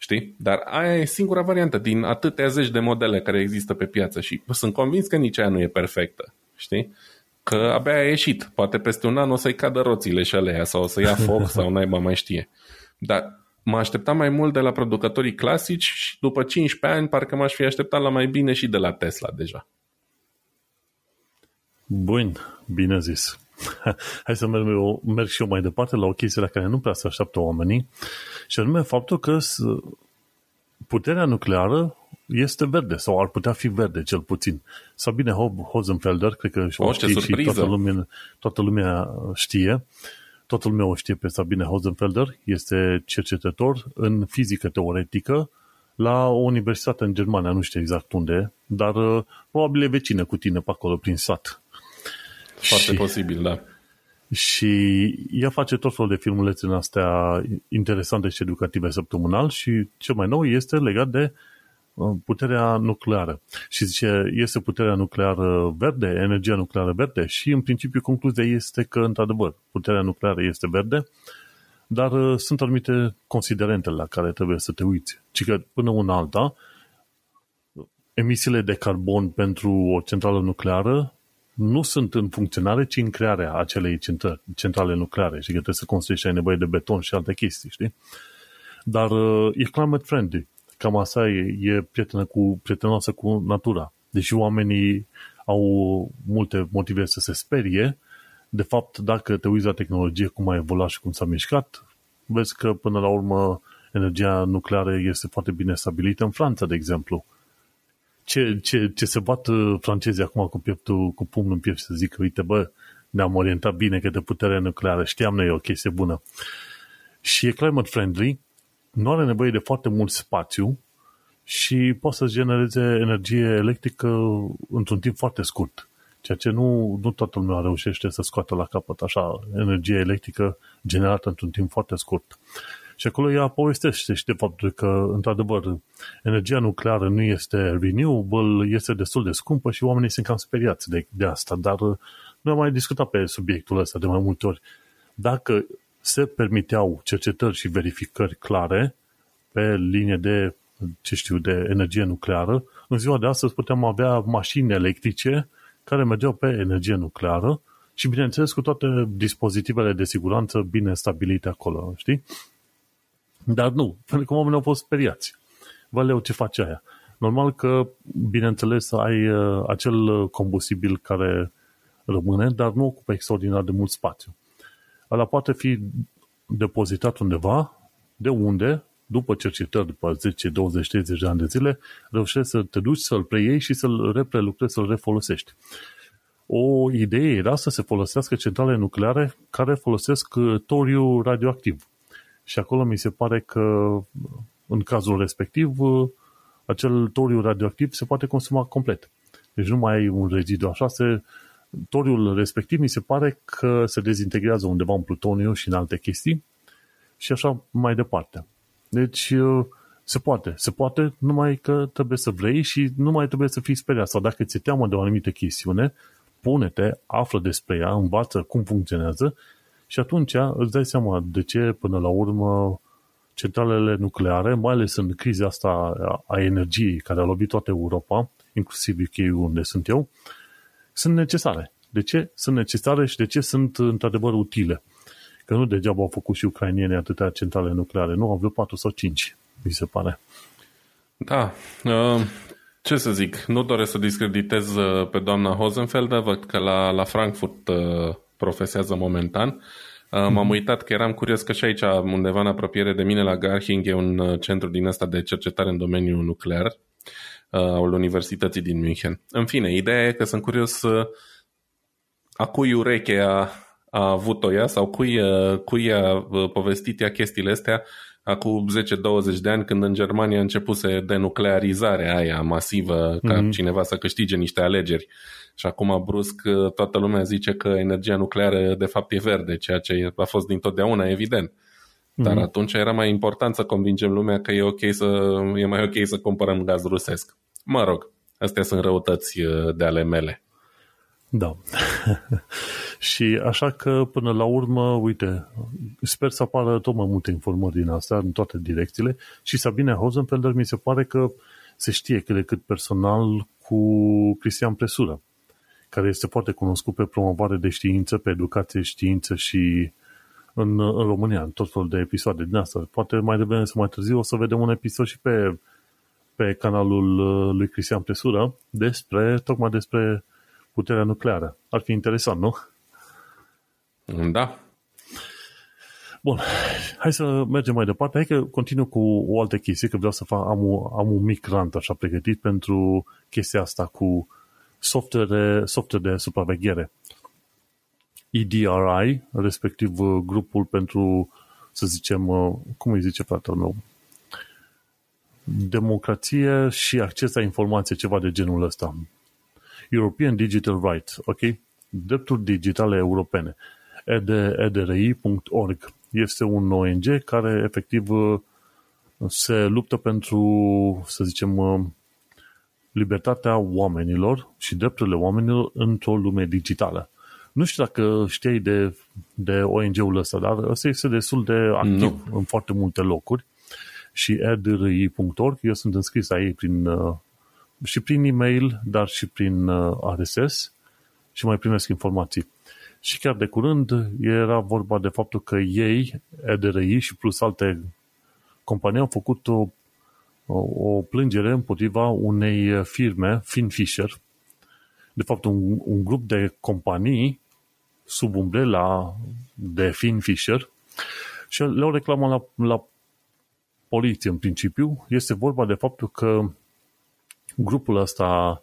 Știi? Dar aia e singura variantă din atâtea zeci de modele care există pe piață și sunt convins că nici aia nu e perfectă. Știi? Că abia a ieșit. Poate peste un an o să-i cadă roțile și alea sau o să ia foc sau naiba mai știe. Dar mă așteptam mai mult de la producătorii clasici și după cincisprezece ani parcă m-aș fi așteptat la mai bine și de la Tesla deja. Bun, bine zis. Hai să merg, eu, merg și eu mai departe la o chestie la care nu prea se așteaptă oamenii și anume faptul că puterea nucleară este verde sau ar putea fi verde cel puțin. Sabine Hossenfelder, cred că o, o știe și toată lumea, toată lumea știe, toată lumea o știe pe Sabine Hossenfelder, este cercetător în fizică teoretică la o universitate în Germania, nu știu exact unde, dar probabil e vecină cu tine pe acolo, prin sat. Foarte și, posibil, da. Și ea face tot felul de filmulețe în astea interesante și educative săptămânal și cel mai nou este legat de puterea nucleară. Și zice, este puterea nucleară verde, energia nucleară verde și în principiu concluzia este că, într-adevăr, puterea nucleară este verde, dar sunt anumite considerente la care trebuie să te uiți. Ci că până una alta, emisiile de carbon pentru o centrală nucleară nu sunt în funcționare, ci în crearea acelei centra- centrale nucleare. Și că trebuie să construiești, ai nevoie de beton și alte chestii, știi? Dar e climate friendly. Cam asta e, e prietenă cu, prietenoasă cu natura. Deși oamenii au multe motive să se sperie, de fapt, dacă te uiți la tehnologie, cum a evoluat și cum s-a mișcat, vezi că, până la urmă, energia nucleară este foarte bine stabilită în Franța, de exemplu. Ce, ce, ce se bat francezii acum cu, pieptul, cu pumnul în piept să zică, uite, bă, ne-am orientat bine către puterea nucleară, știam noi o chestie bună. Și e climate friendly, nu are nevoie de foarte mult spațiu și poate să genereze energie electrică într-un timp foarte scurt, ceea ce nu, nu toată lumea reușește să scoată la capăt așa energie electrică generată într-un timp foarte scurt. Și acolo ea povestește și de faptul că, într-adevăr, energia nucleară nu este renewable, este destul de scumpă și oamenii sunt cam speriați de, de asta, dar noi am mai discutat pe subiectul ăsta de mai multe ori. Dacă se permiteau cercetări și verificări clare pe linie de, ce știu, de energie nucleară, în ziua de astăzi puteam avea mașini electrice care mergeau pe energie nucleară și, bineînțeles, cu toate dispozitivele de siguranță bine stabilite acolo, știi? Dar nu, pentru că oamenii au fost speriați. Valeu, ce face aia? Normal că, bineînțeles, ai acel combustibil care rămâne, dar nu ocupă extraordinar de mult spațiu. Ala poate fi depozitat undeva, de unde, după cercetări, după zece, douăzeci, treizeci de ani de zile, reușești să te duci, să-l preiei și să-l reprelucrezi, să-l refolosești. O idee era să se folosească centrale nucleare care folosesc toriu radioactiv. Și acolo mi se pare că, în cazul respectiv, acel toriu radioactiv se poate consuma complet. Deci nu mai ai un rezidu așa, se... toriul respectiv mi se pare că se dezintegrează undeva în plutoniu și în alte chestii și așa mai departe. Deci se poate, se poate, numai că trebuie să vrei și nu mai trebuie să fii speriat. Sau dacă ți-e teamă de o anumită chestiune, pune-te, află despre ea, învață cum funcționează și atunci îți dai seama de ce, până la urmă, centralele nucleare, mai ales în criza asta a energiei care a lovit toată Europa, inclusiv U K-ul unde sunt eu, sunt necesare. De ce sunt necesare și de ce sunt într-adevăr utile? Că nu degeaba au făcut și ucrainienii atâtea centrale nucleare. Nu, au vreo patru sau cinci, mi se pare. Da. Ce să zic? Nu doresc să discreditez pe doamna Hossenfelder, văd că la, la Frankfurt profesează momentan. M-am uitat că eram curios că și aici, undeva în apropiere de mine, la Garching, e un centru din ăsta de cercetare în domeniul nuclear al Universității din München. În fine, ideea e că sunt curios a cui ureche a, a avut-o ea sau cui, cui a povestit ea chestiile astea acum zece douăzeci de ani, când în Germania începuse denuclearizarea aia masivă, ca mm-hmm. cineva să câștige niște alegeri. Și acum brusc toată lumea zice că energia nucleară de fapt e verde, ceea ce a fost dintotdeauna evident. Dar atunci era mai important să convingem lumea că e, okay să, e mai ok să cumpărăm gaz rusesc. Mă rog, astea sunt răutăți de ale mele. Da. Și așa că, până la urmă, uite, sper să apară tot mai multe informări din astea în toate direcțiile și Sabine Hossenfelder mi se pare că se știe cât de cât personal cu Cristian Presură, care este foarte cunoscut pe promovare de știință, pe educație, știință și... În, în România, în tot felul de episoade din asta. Poate mai devreme sau mai târziu o să vedem un episod și pe, pe canalul lui Cristian Presură despre, tocmai despre puterea nucleară. Ar fi interesant, nu? Da. Bun, hai să mergem mai departe. Hai că continu cu o altă chestie, că vreau să fac, am, o, am un mic rant așa pregătit pentru chestia asta cu software, software de supraveghere. E D R I, respectiv grupul pentru, să zicem, cum îi zice fratele meu, democrație și acces la informație, ceva de genul ăsta. European Digital Rights, ok? Drepturi digitale europene. E D R I punct org este un O N G care efectiv se luptă pentru, să zicem, libertatea oamenilor și drepturile oamenilor într-o lume digitală. Nu știu dacă știi de, de O N G-ul ăsta, dar ăsta este destul de activ no. în foarte multe locuri. Și E D R I punct org, eu sunt înscris la ei prin, și prin e-mail, dar și prin R S S și mai primesc informații. Și chiar de curând era vorba de faptul că ei, E D R I și plus alte companii, au făcut o, o plângere împotriva unei firme, Fin Fisher. De fapt, un, un grup de companii sub umbrela de Fin Fisher și le-au reclamat la, la poliție în principiu. Este vorba de faptul că grupul ăsta,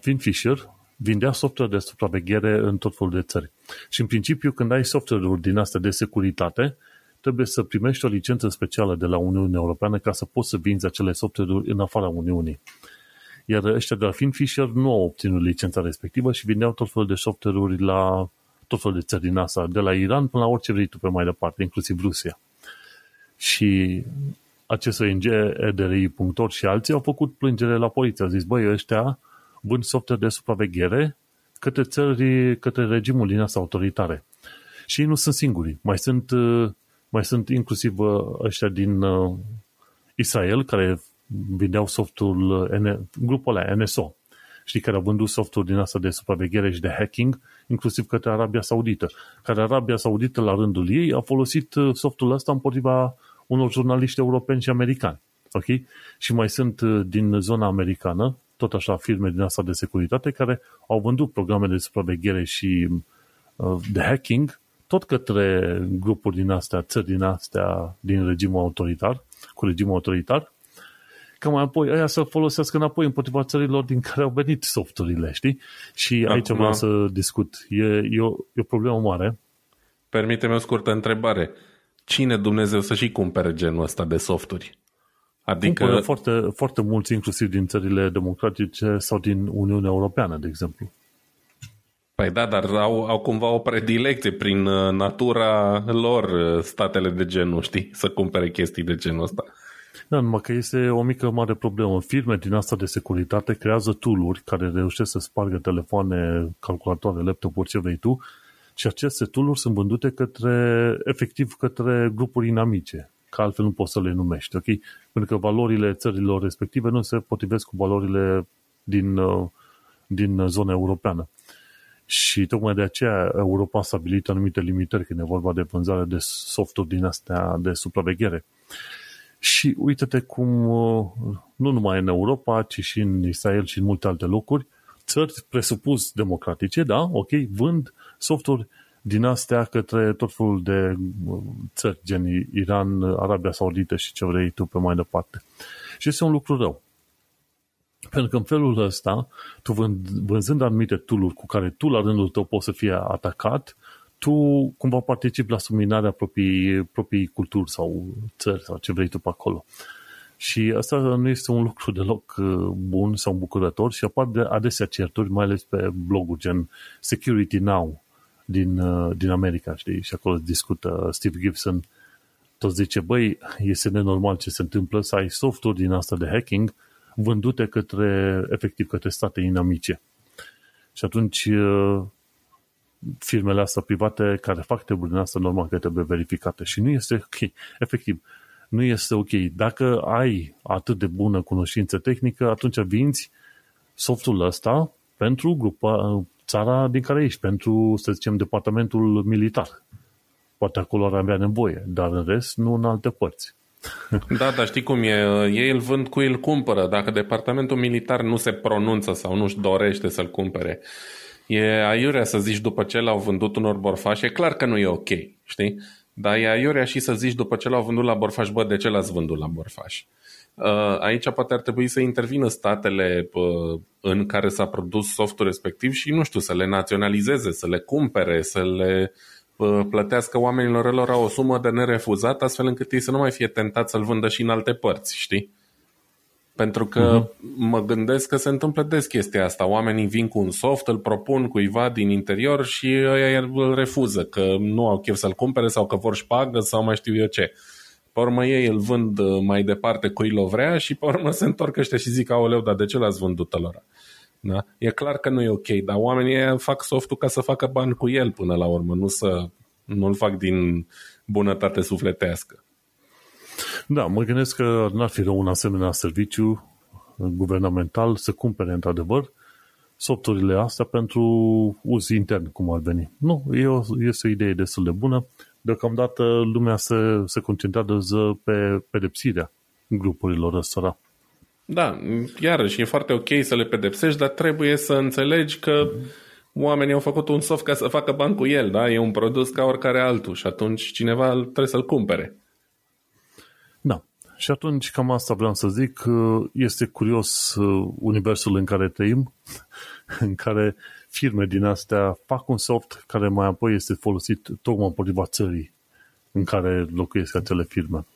Fin Fisher, vindea software de supraveghere în tot felul de țări. Și în principiu, când ai software-uri din astea de securitate, trebuie să primești o licență specială de la Uniunea Europeană ca să poți să vinzi acele software-uri în afara Uniunii. Iar ăștia de la Fin Fisher nu au obținut licența respectivă și vindeau tot felul de software-uri la tot felul de țări din asta, de la Iran până la orice vrei tu pe mai departe, inclusiv Rusia. Și acest O N G, E D R I punct org și alții au făcut plângere la poliție. Au zis, băi, ăștia vând software de supraveghere către țări, către regimul din asta autoritare. Și ei nu sunt singuri. Mai sunt, mai sunt inclusiv ăștia din Israel care vindeau softul, grupul ăla, N S O. Știi, care au vândut softuri din asta de supraveghere și de hacking, inclusiv către Arabia Saudită. Care Arabia Saudită, la rândul ei, a folosit softul ăsta împotriva unor jurnaliști europeni și americani. Ok? Și mai sunt din zona americană, tot așa firme din asta de securitate, care au vândut programe de supraveghere și uh, de hacking, tot către grupuri din astea, țări din astea, din regimul autoritar, cu regimul autoritar, că mai apoi aia să folosească înapoi împotriva țărilor din care au venit softurile, știi? Și aici acum vreau să discut. E, e, o, e o problemă mare. Permite-mi o scurtă întrebare. Cine Dumnezeu să și cumpere genul ăsta de softuri? Adică cumpără foarte, foarte mulți, inclusiv din țările democratice sau din Uniunea Europeană, de exemplu. Păi da, dar au, au cumva o predilecție prin natura lor statele de genul, știi? Să cumpere chestii de genul ăsta. Da, numai că este o mică mare problemă. Firme din asta de securitate creează tool-uri care reușesc să spargă telefoane, calculatoare, laptopuri, ce vrei tu, și aceste tool-uri sunt vândute către, efectiv către grupuri inamice, că altfel nu poți să le numești, ok? Pentru că valorile țărilor respective nu se potrivesc cu valorile din, din zona europeană. Și tocmai de aceea Europa a stabilit anumite limitări când e vorba de vânzare de softuri din astea de supraveghere. Și uite-te cum, nu numai în Europa, ci și în Israel și în multe alte locuri, țări presupus democratice, da, ok, vând softuri din astea către tot felul de țări, gen Iran, Arabia Saudită și ce vrei tu pe mai departe. Și este un lucru rău. Pentru că în felul ăsta, tu vând, vânzând anumite tool-uri cu care tu la rândul tău poți să fie atacat, tu cumva participi la subminarea proprii, proprii culturi sau țări sau ce vrei tu pe acolo. Și asta nu este un lucru deloc bun sau bucurător și apar de adesea certuri, mai ales pe bloguri gen Security Now din, din America, știi? Și acolo discută Steve Gibson, tot zice, băi, este nenormal ce se întâmplă să ai softuri din asta de hacking vândute către, efectiv, către state inamice. Și atunci firmele astea private care fac treburi din asta, normal că trebuie verificate. Și nu este ok, efectiv, nu este ok. Dacă ai atât de bună cunoștință tehnică, atunci vinzi softul ăsta pentru grupa, țara din care ești, pentru, să zicem, departamentul militar. Poate acolo ar avea nevoie, dar în rest nu în alte părți. Da, dar știi cum e? Ei îl vând cu ei îl cumpără. Dacă departamentul militar nu se pronunță sau nu-și dorește să-l cumpere, e aiurea să zici după ce l-au vândut unor borfași, e clar că nu e ok, știi? Dar e aiurea și să zici după ce l-au vândut la borfaș, bă, de ce l-ați vândut la borfaș? Aici poate ar trebui să intervină statele în care s-a produs softul respectiv și, nu știu, să le naționalizeze, să le cumpere, să le plătească oamenilor lor o sumă de nerefuzat, astfel încât ei să nu mai fie tentați să-l vândă și în alte părți, știi? Pentru că uh-huh. mă gândesc că se întâmplă des chestia asta. Oamenii vin cu un soft, îl propun cuiva din interior și ăia îl refuză, că nu au chef să-l cumpere sau că vor șpagă sau mai știu eu ce. Pe urmă ei îl vând mai departe cui l-o vrea și pe urmă se întorc ăștia și zic, aoleu, dar de ce l-ați vândut ălora? Da? E clar că nu e ok, dar oamenii fac softul ca să facă bani cu el până la urmă, nu să nu-l fac din bunătate sufletească. Da, mă gândesc că n-ar fi rău un asemenea serviciu guvernamental să cumpere, într-adevăr, softurile astea pentru uz intern, cum ar veni. Nu, e o, este o idee destul de bună. Deocamdată lumea se, se concentrează pe pedepsirea grupurilor ăstora. Da, iarăși, e foarte ok să le pedepsești, dar trebuie să înțelegi că oamenii au făcut un soft ca să facă bani cu el, da? E un produs ca oricare altul și atunci cineva trebuie să-l cumpere. Și atunci, cam asta vreau să zic, este curios universul în care trăim, în care firme din astea fac un soft care mai apoi este folosit tocmai împotriva țării în care locuiesc acele firme.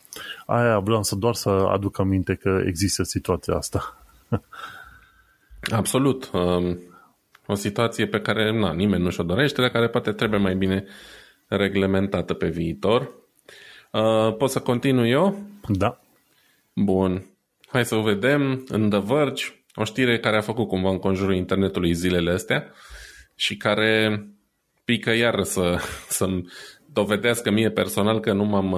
Aia vreau să doar să aduc aminte că există situația asta. Absolut. O situație pe care na, nimeni nu și-o dorește, dar care poate trebuie mai bine reglementată pe viitor. Pot să continui eu? Da. Bun. Hai să o vedem. În The Verge, o știre care a făcut cumva în conjurul internetului zilele astea și care pică iar să, să-mi dovedească mie personal că nu m-am,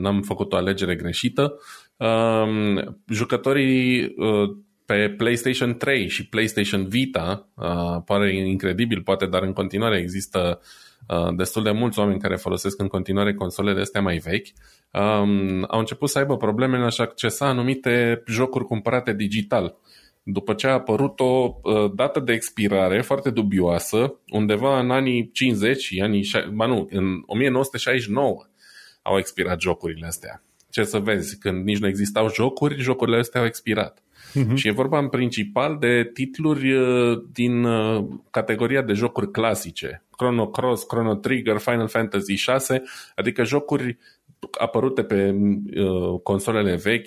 n-am făcut o alegere greșită. Um, jucătorii uh, pe PlayStation trei și PlayStation Vita, uh, pare incredibil poate, dar în continuare există Uh, destul de mulți oameni care folosesc în continuare consolele astea mai vechi, um, au început să aibă probleme în a-și accesa anumite jocuri cumpărate digital. După ce a apărut o uh, dată de expirare foarte dubioasă, undeva în anii cincizeci, anii, ba nu, în nouăsprezece șaizeci și nouă au expirat jocurile astea. Ce să vezi, când nici nu existau jocuri, jocurile astea au expirat. Uh-huh. Și e vorba în principal de titluri uh, din uh, categoria de jocuri clasice. Chrono Cross, Chrono Trigger, Final Fantasy șase, adică jocuri apărute pe uh, consolele vechi,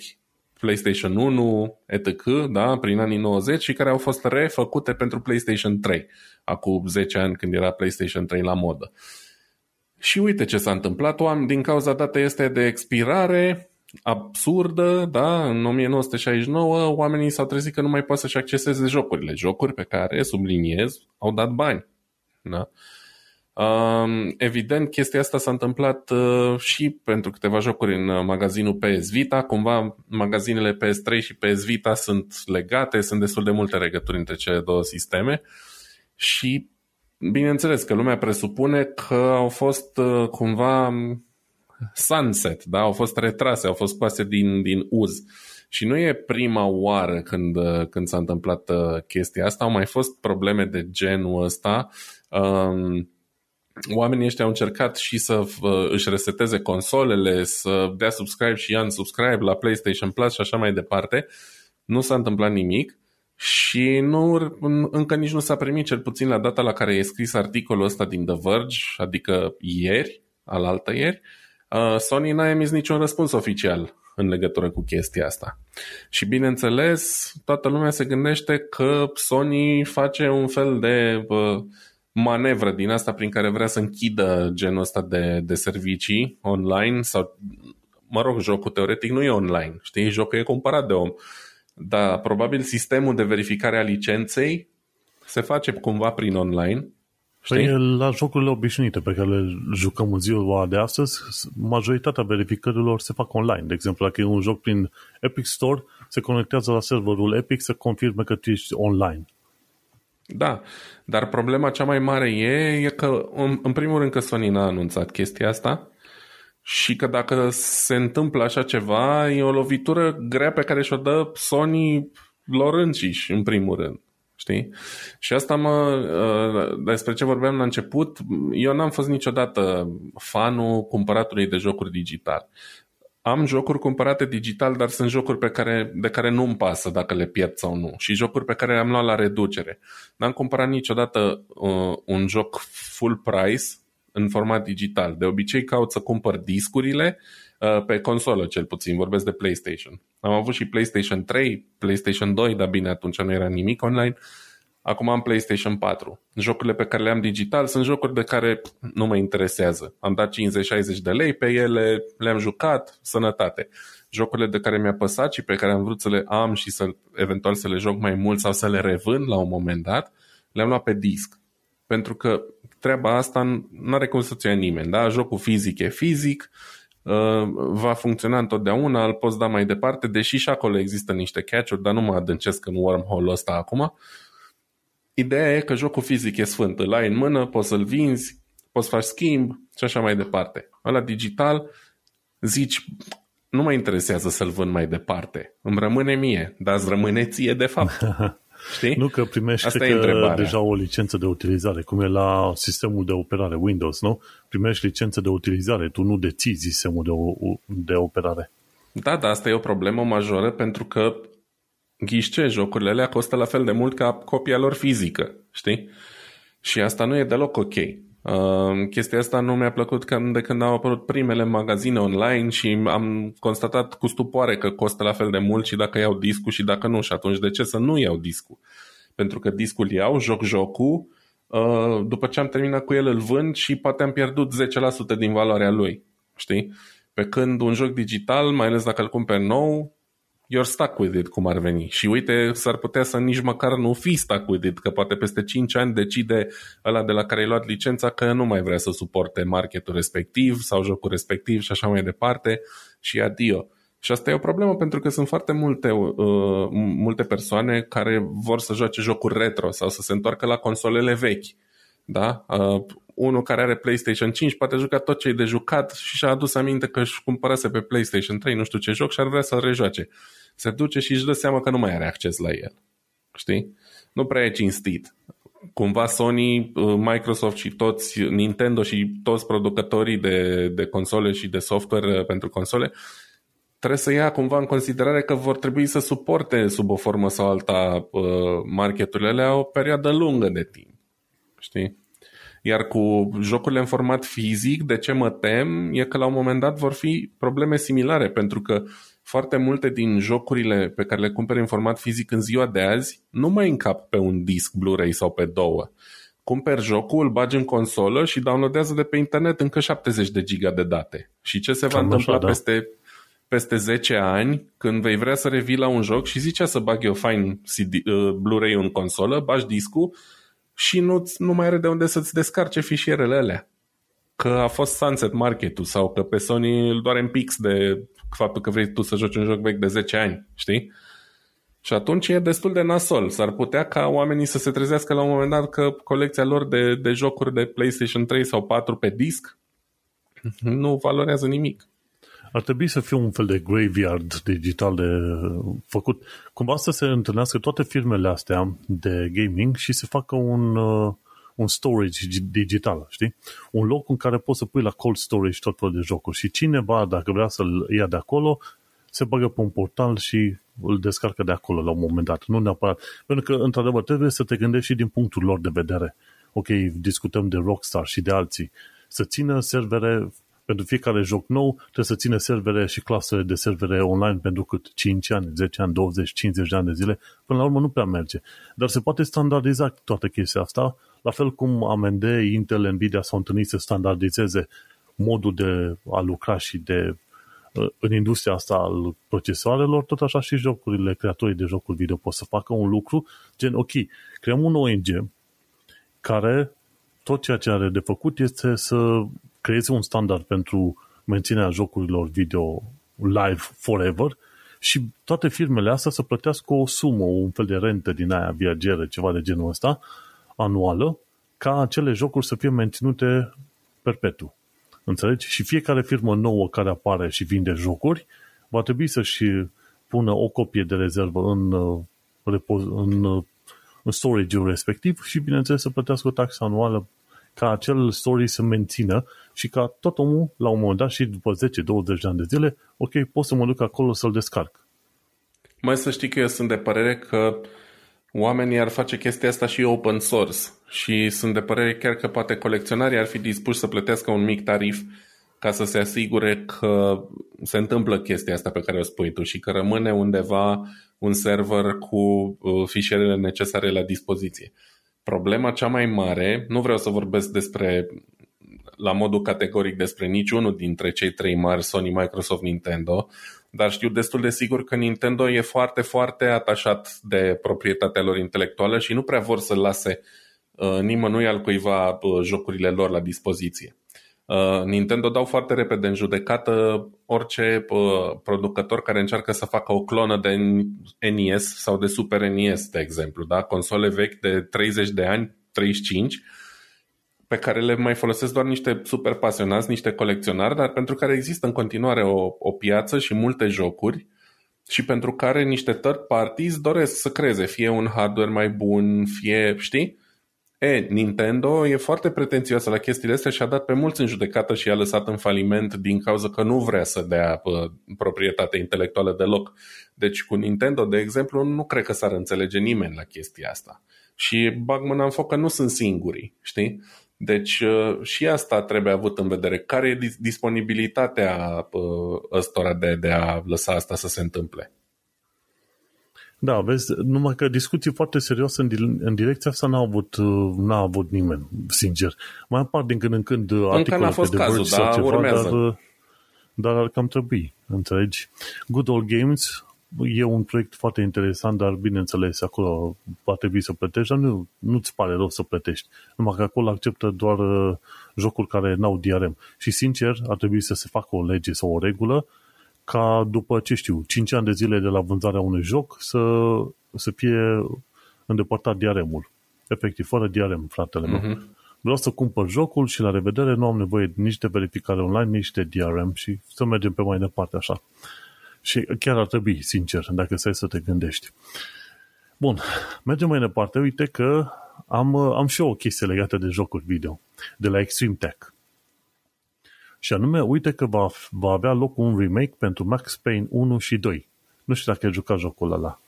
PlayStation unu, et cetera, da, prin anii nouăzeci și care au fost refăcute pentru PlayStation trei, acum zece ani când era PlayStation trei la modă. Și uite ce s-a întâmplat, oameni, din cauza datei este de expirare absurdă, da, în nouăsprezece șaizeci și nouă oamenii s-au trezit că nu mai pot să-și acceseze jocurile, jocuri pe care, subliniez, au dat bani. Da? Evident, chestia asta s-a întâmplat și pentru câteva jocuri în magazinul P S Vita. Cumva magazinele P S trei și P S Vita sunt legate, sunt destul de multe legături între cele două sisteme și bineînțeles că lumea presupune că au fost cumva sunset, da? Au fost retrase, au fost scoase din, din uz. Și nu e prima oară când, când s-a întâmplat chestia asta, au mai fost probleme de genul ăsta. Oamenii ăștia au încercat și să își reseteze consolele, să dea subscribe și unsubscribe la PlayStation Plus și așa mai departe. Nu s-a întâmplat nimic și nu, încă nici nu s-a primit, cel puțin la data la care e scris articolul ăsta din The Verge, adică ieri, alaltă ieri, Sony n-a emis niciun răspuns oficial în legătură cu chestia asta. Și bineînțeles, toată lumea se gândește că Sony face un fel de uh, manevră din asta prin care vrea să închidă genul ăsta de, de servicii online sau, mă rog, jocul teoretic nu e online, știi, jocul e cumpărat de om, dar probabil sistemul de verificare a licenței se face cumva prin online. Păi la jocurile obișnuite pe care le jucăm în ziua de astăzi, majoritatea verificărilor se fac online. De exemplu, dacă e un joc prin Epic Store, se conectează la serverul Epic să confirme că tu ești online. Da, dar problema cea mai mare e, e că, în, în primul rând, că Sony n-a anunțat chestia asta și că dacă se întâmplă așa ceva, e o lovitură grea pe care și-o dă Sony lor înciși, în primul rând. Știi? Și asta mă, despre ce vorbeam la început, eu n-am fost niciodată fanul cumpăratului de jocuri digital. Am jocuri cumpărate digital, dar sunt jocuri pe care, de care nu-mi pasă dacă le pierd sau nu și jocuri pe care le-am luat la reducere. N-am cumpărat niciodată uh, un joc full price în format digital. De obicei caut să cumpăr discurile uh, pe consolă cel puțin, vorbesc de PlayStation. Am avut și PlayStation trei, PlayStation doi, dar bine, atunci nu era nimic online. Acum am PlayStation patru. Jocurile pe care le am digital sunt jocuri de care nu mă interesează. Am dat cincizeci șaizeci de lei pe ele, le-am jucat, sănătate. Jocurile de care mi-a păsat și pe care am vrut să le am și să eventual să le joc mai mult sau să le revând la un moment dat, le-am luat pe disc. Pentru că treaba asta n-are cum să-ți ia nimeni. Da? Jocul fizic e fizic, va funcționa întotdeauna, îl poți da mai departe, deși și acolo există niște catch-uri, dar nu mă adâncesc în wormhole-ul ăsta acum. Ideea e că jocul fizic e sfânt, îl ai în mână, poți să-l vinzi, poți să faci schimb și așa mai departe. Ăla digital, zici, nu mă interesează să-l vând mai departe, îmi rămâne mie, dar îți rămâne ție de fapt. Știi? Nu că primești asta că deja o licență de utilizare, cum e la sistemul de operare Windows, nu? Primești licență de utilizare, tu nu deții sistemul de, o, de operare. Da, da, asta e o problemă majoră pentru că ghiște, jocurile alea costă la fel de mult ca copia lor fizică, știi? Și asta nu e deloc ok. Uh, chestia asta nu mi-a plăcut că de când au apărut primele magazine online și am constatat cu stupoare că costă la fel de mult și dacă iau discul și dacă nu. Și atunci de ce să nu iau discul? Pentru că discul iau, joc jocul, uh, după ce am terminat cu el îl vând și poate am pierdut zece la sută din valoarea lui, știi? Pe când un joc digital, mai ales dacă îl cumperi nou, you're stuck with it, cum ar veni. Și uite, s-ar putea să nici măcar nu fii stuck with it, că poate peste cinci ani decide ăla de la care ai luat licența că nu mai vrea să suporte marketul respectiv sau jocul respectiv și așa mai departe și adio. Și asta e o problemă pentru că sunt foarte multe, uh, multe persoane care vor să joace jocuri retro sau să se întoarcă la consolele vechi. Da? Uh, unul care are PlayStation cinci poate juca tot ce e de jucat și și-a adus aminte că își cumpărase pe PlayStation trei nu știu ce joc și ar vrea să-l rejoace. Se duce și își dă seama că nu mai are acces la el. Știi? Nu prea e cinstit. Cumva Sony, Microsoft și toți, Nintendo și toți producătorii de, de console și de software pentru console trebuie să ia cumva în considerare că vor trebui să suporte sub o formă sau alta marketurile alea o perioadă lungă de timp. Știi? Iar cu jocurile în format fizic, de ce mă tem, e că la un moment dat vor fi probleme similare, pentru că foarte multe din jocurile pe care le cumperi în format fizic în ziua de azi nu mai încap pe un disc Blu-ray sau pe două. Cumperi jocul, îl bagi în consolă și downloadează de pe internet încă șaptezeci de giga de date. Și ce se va Cam întâmpla așa, da. peste, peste zece ani când vei vrea să revii la un joc și zicea să bag eu fine Blu-ray-ul în consolă, bagi discul și nu, nu mai are de unde să-ți descarce fișierele alea. Că a fost sunset market-ul sau că pe Sony îl doare în pix de faptul că vrei tu să joci un joc vechi de zece ani, știi? Și atunci e destul de nasol. S-ar putea ca oamenii să se trezească la un moment dat că colecția lor de, de jocuri de PlayStation trei sau patru pe disc nu valorează nimic. Ar trebui să fie un fel de graveyard digital de făcut. Cumva să se întâlnească toate firmele astea de gaming și să facă un, un storage digital, știi? Un loc în care poți să pui la cold storage tot felul de jocuri și cineva, dacă vrea să-l ia de acolo, se bagă pe un portal și îl descarcă de acolo la un moment dat. Nu neapărat. Pentru că, într-adevăr, trebuie să te gândești și din punctul lor de vedere. Ok, discutăm de Rockstar și de alții. Să țină servere... Pentru fiecare joc nou trebuie să ține servere și clasele de servere online pentru cât cinci ani, zece ani, douăzeci, cincizeci de ani de zile. Până la urmă nu prea merge. Dar se poate standardiza toată chestia asta, la fel cum A M D, Intel, Nvidia s-au întâlnit să standardizeze modul de a lucra și de în industria asta al procesoarelor, tot așa și jocurile, creatorii de jocuri video pot să facă un lucru gen, ok, creăm un O N G care tot ceea ce are de făcut este să creezi un standard pentru menținerea jocurilor video live forever și toate firmele astea să plătească o sumă, un fel de rentă din aia viageră, ceva de genul ăsta, anuală, ca acele jocuri să fie menținute perpetu. Înțelegi? Și fiecare firmă nouă care apare și vinde jocuri va trebui să-și pună o copie de rezervă în, în, în storage-ul respectiv și, bineînțeles, să plătească o taxă anuală ca acel story să mențină și ca tot omul, la un moment dat și după zece douăzeci de ani de zile, ok, pot să mă duc acolo să-l descarc. Mai să știi că eu sunt de părere că oamenii ar face chestia asta și open source și sunt de părere chiar că poate colecționarii ar fi dispuși să plătească un mic tarif ca să se asigure că se întâmplă chestia asta pe care o spui tu și că rămâne undeva un server cu fișierele necesare la dispoziție. Problema cea mai mare, nu vreau să vorbesc despre, la modul categoric despre niciunul dintre cei trei mari, Sony, Microsoft, Nintendo, dar știu destul de sigur că Nintendo e foarte, foarte atașat de proprietatea lor intelectuală și nu prea vor să lase uh, nimănui al cuiva uh, jocurile lor la dispoziție. Uh, Nintendo dau foarte repede în judecată orice uh, producător care încearcă să facă o clonă de N E S sau de Super N E S, de exemplu, da? Console vechi de treizeci de ani, treizeci și cinci, pe care le mai folosesc doar niște super pasionați, niște colecționari, dar pentru care există în continuare o, o piață și multe jocuri și pentru care niște third parties doresc să creeze fie un hardware mai bun, fie, știi? E, Nintendo e foarte pretențioasă la chestiile astea și a dat pe mulți în judecată și i-a lăsat în faliment din cauza că nu vrea să dea proprietate intelectuală deloc. Deci cu Nintendo, de exemplu, nu cred că s-ar înțelege nimeni la chestia asta. Și bag mâna în foc că nu sunt singurii, știi? Deci și asta trebuie avut în vedere. Care e disponibilitatea ăstora de, de a lăsa asta să se întâmple? Da, vezi, numai că discuții foarte serioase în, în direcția asta n-a avut, n-a avut nimeni, sincer. Mai apar din când în când articole pe de cazul, sau dar ceva, urmează. Dar, dar ar cam trebui, înțelegi? Good Old Games e un proiect foarte interesant, dar bineînțeles, acolo va trebui să plătești, dar nu, nu-ți pare rău să plătești. Numai că acolo acceptă doar jocuri care n-au D R M. Și sincer, ar trebui să se facă o lege sau o regulă ca după, ce știu, cinci ani de zile de la vânzarea unui joc să, să fie îndepărtat D R M-ul. Efectiv, fără D R M, fratele meu. Uh-huh. Vreau să cumpăr jocul și la revedere, nu am nevoie nici de verificare online, nici de D R M și să mergem pe mai departe așa. Și chiar ar trebui, sincer, dacă stai să te gândești. Bun, mergem mai departe. Uite că am, am și eu o chestie legată de jocuri video, de la Extreme Tech. Și anume, uite că va, va avea loc un remake pentru Max Payne unu și doi. Nu știu dacă ai jucat jocul ăla.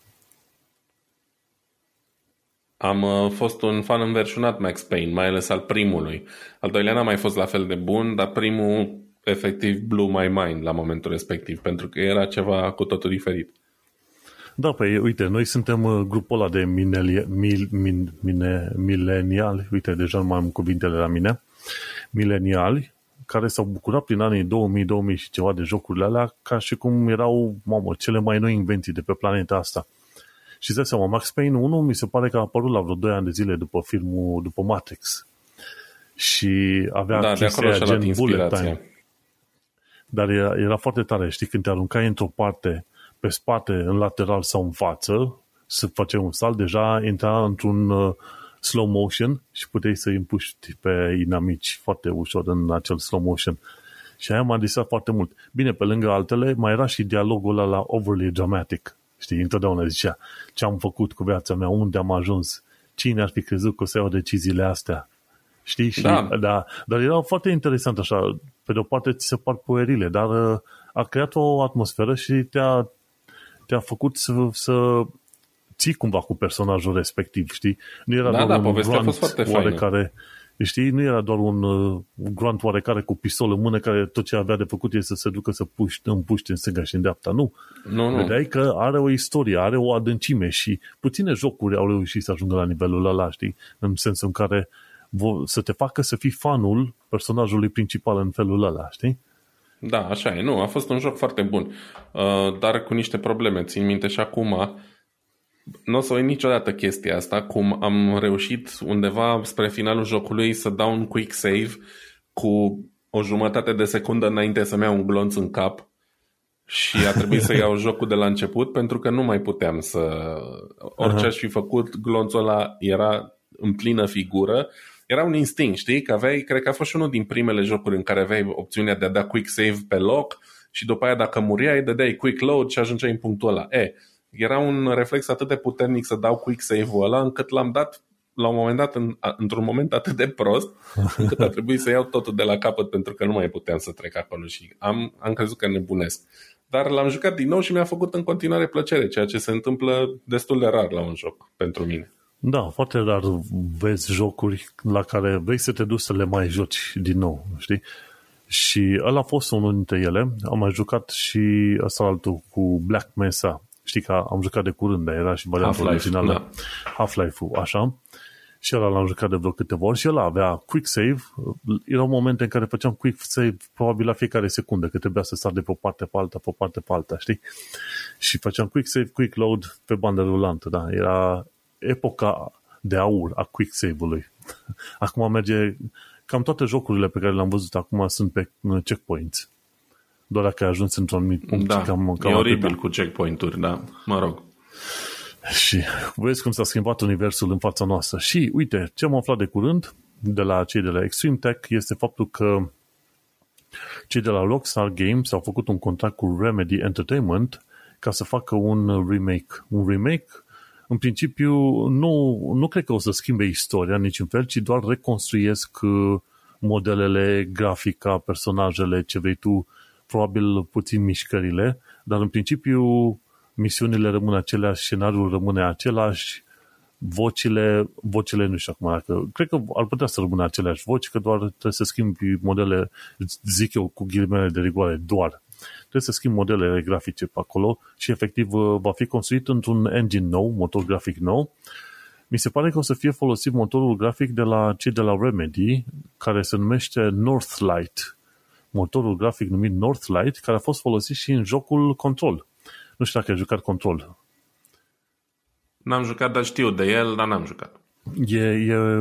Am uh, fost un fan înverșunat Max Payne, mai ales al primului. Al doilea n-a mai fost la fel de bun, dar primul efectiv blew my mind la momentul respectiv, pentru că era ceva cu totul diferit. Da, păi uite, noi suntem grupul ăla de minelia, mil, min, mine, mileniali, uite, deja nu mai am cuvintele la mine, mileniali, care s-au bucurat prin anii două mii, două mii și ceva de jocurile alea, ca și cum erau, mamă, cele mai noi invenții de pe planeta asta. Și îți dai seama, Max Payne unu mi se pare că a apărut la vreo doi ani de zile după filmul, după Matrix. Și avea da, chestia gen bullet time. Dar era, era foarte tare, știi, când te aruncai într-o parte, pe spate, în lateral sau în față, să faceai un salt, deja intra într-un slow motion și puteai să îi împuști pe inamici foarte ușor în acel slow motion. Și aia m-a disat foarte mult. Bine, pe lângă altele, mai era și dialogul ăla la overly dramatic. Știi, întotdeauna zicea, ce am făcut cu viața mea, unde am ajuns, cine ar fi crezut că o să iau deciziile astea. Știi? Și, da. da. Dar era foarte interesant așa. Pe de-o parte ți se par puerile, dar a creat o atmosferă și te-a, te-a făcut să... să ții cumva cu personajul respectiv, știi? Nu era da, doar da, un grunt oarecare, știi? Nu era doar un uh, grunt oarecare cu pistol în mână care tot ce avea de făcut este să se ducă să puști, împuști în stânga și în dreapta. Nu. nu, nu. Vedeai că are o istorie, are o adâncime și puține jocuri au reușit să ajungă la nivelul ăla, știi? În sensul în care vo- să te facă să fii fanul personajului principal în felul ăla, știi? Da, așa e. Nu, a fost un joc foarte bun, uh, dar cu niște probleme. Țin minte și acum... Nu o să uit niciodată chestia asta, cum am reușit undeva spre finalul jocului să dau un quick save cu o jumătate de secundă înainte să-mi iau un glonț în cap și a trebuit să iau jocul de la început pentru că nu mai puteam să... Orice aș fi făcut, glonțul ăla era în plină figură. Era un instinct, știi? Că aveai, cred că a fost unul din primele jocuri în care aveai opțiunea de a da quick save pe loc și după aia dacă muriai, dădeai quick load și ajungeai în punctul ăla. E... Era un reflex atât de puternic să dau quick save-ul ăla, încât l-am dat la un moment dat, în, într-un moment atât de prost, încât a trebuit să iau totul de la capăt pentru că nu mai puteam să trec acolo și am, am crezut că nebunesc. Dar l-am jucat din nou și mi-a făcut în continuare plăcere, ceea ce se întâmplă destul de rar la un joc pentru mine. Da, foarte rar vezi jocuri la care vrei să te duci să le mai joci din nou, știi? Și ăla a fost unul dintre ele. Am mai jucat și ăsta altul cu Black Mesa. Știi că am jucat de curând, dar era și variantul originală. Da. Half-Life-ul, așa. Și ăla l-am jucat de vreo câteva ori și ăla avea quick save. Erau momente în care făceam quick save probabil la fiecare secundă, că trebuia să sar de pe o parte pe alta, pe o parte pe alta, știi? Și făceam quick save, quick load pe bandă rulantă, da. Era epoca de aur a quick save-ului. Acum merge... Cam toate jocurile pe care le-am văzut acum sunt pe checkpoints. Doar dacă ai ajuns într-un anumit punct. Da, cam, cam e oribil atâta. Cu checkpoint-uri, da, mă rog. Și vezi cum s-a schimbat universul în fața noastră. Și uite, ce am aflat de curând de la cei de la Extreme Tech este faptul că cei de la Rockstar Games au făcut un contract cu Remedy Entertainment ca să facă un remake. Un remake în principiu nu, nu cred că o să schimbe istoria niciun fel, ci doar reconstruiesc modelele, grafica, personajele, ce vrei tu, probabil puțin mișcările, dar în principiu misiunile rămân aceleași, scenariul rămâne același, vocile, vocile nu știu acum dacă, cred că ar putea să rămână aceleași voci, că doar trebuie să schimbi modele, zic eu cu ghilimele de rigoare, doar. Trebuie să schimbi modelele grafice pe acolo și efectiv va fi construit într-un engine nou, motor grafic nou. Mi se pare că o să fie folosit motorul grafic de la cei de la Remedy, care se numește Northlight. Motorul grafic numit Northlight, care a fost folosit și în jocul Control. Nu știu dacă ai jucat Control. N-am jucat, dar știu de el, dar n-am jucat. E, e,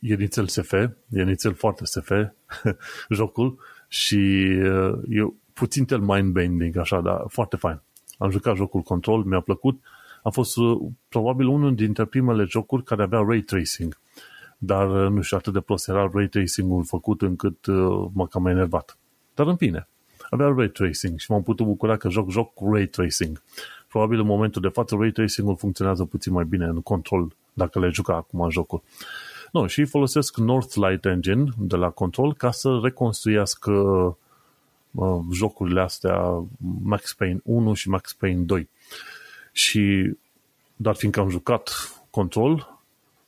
e nițel S F, e nițel foarte S F jocul și e puțin tel mind-bending, așa, dar foarte fain. Am jucat jocul Control, mi-a plăcut. A fost probabil unul dintre primele jocuri care avea ray tracing, dar nu știu, atât de prost era ray tracing-ul făcut încât mă cam enervat. Dar în fine, avea ray tracing și m-am putut bucura că joc joc cu ray tracing. Probabil în momentul de față ray tracing-ul funcționează puțin mai bine în Control dacă le juca acum jocul. No, și folosesc Northlight Engine de la Control ca să reconstruiască uh, jocurile astea Max Payne unu și Max Payne doi. Și dar fiindcă am jucat Control,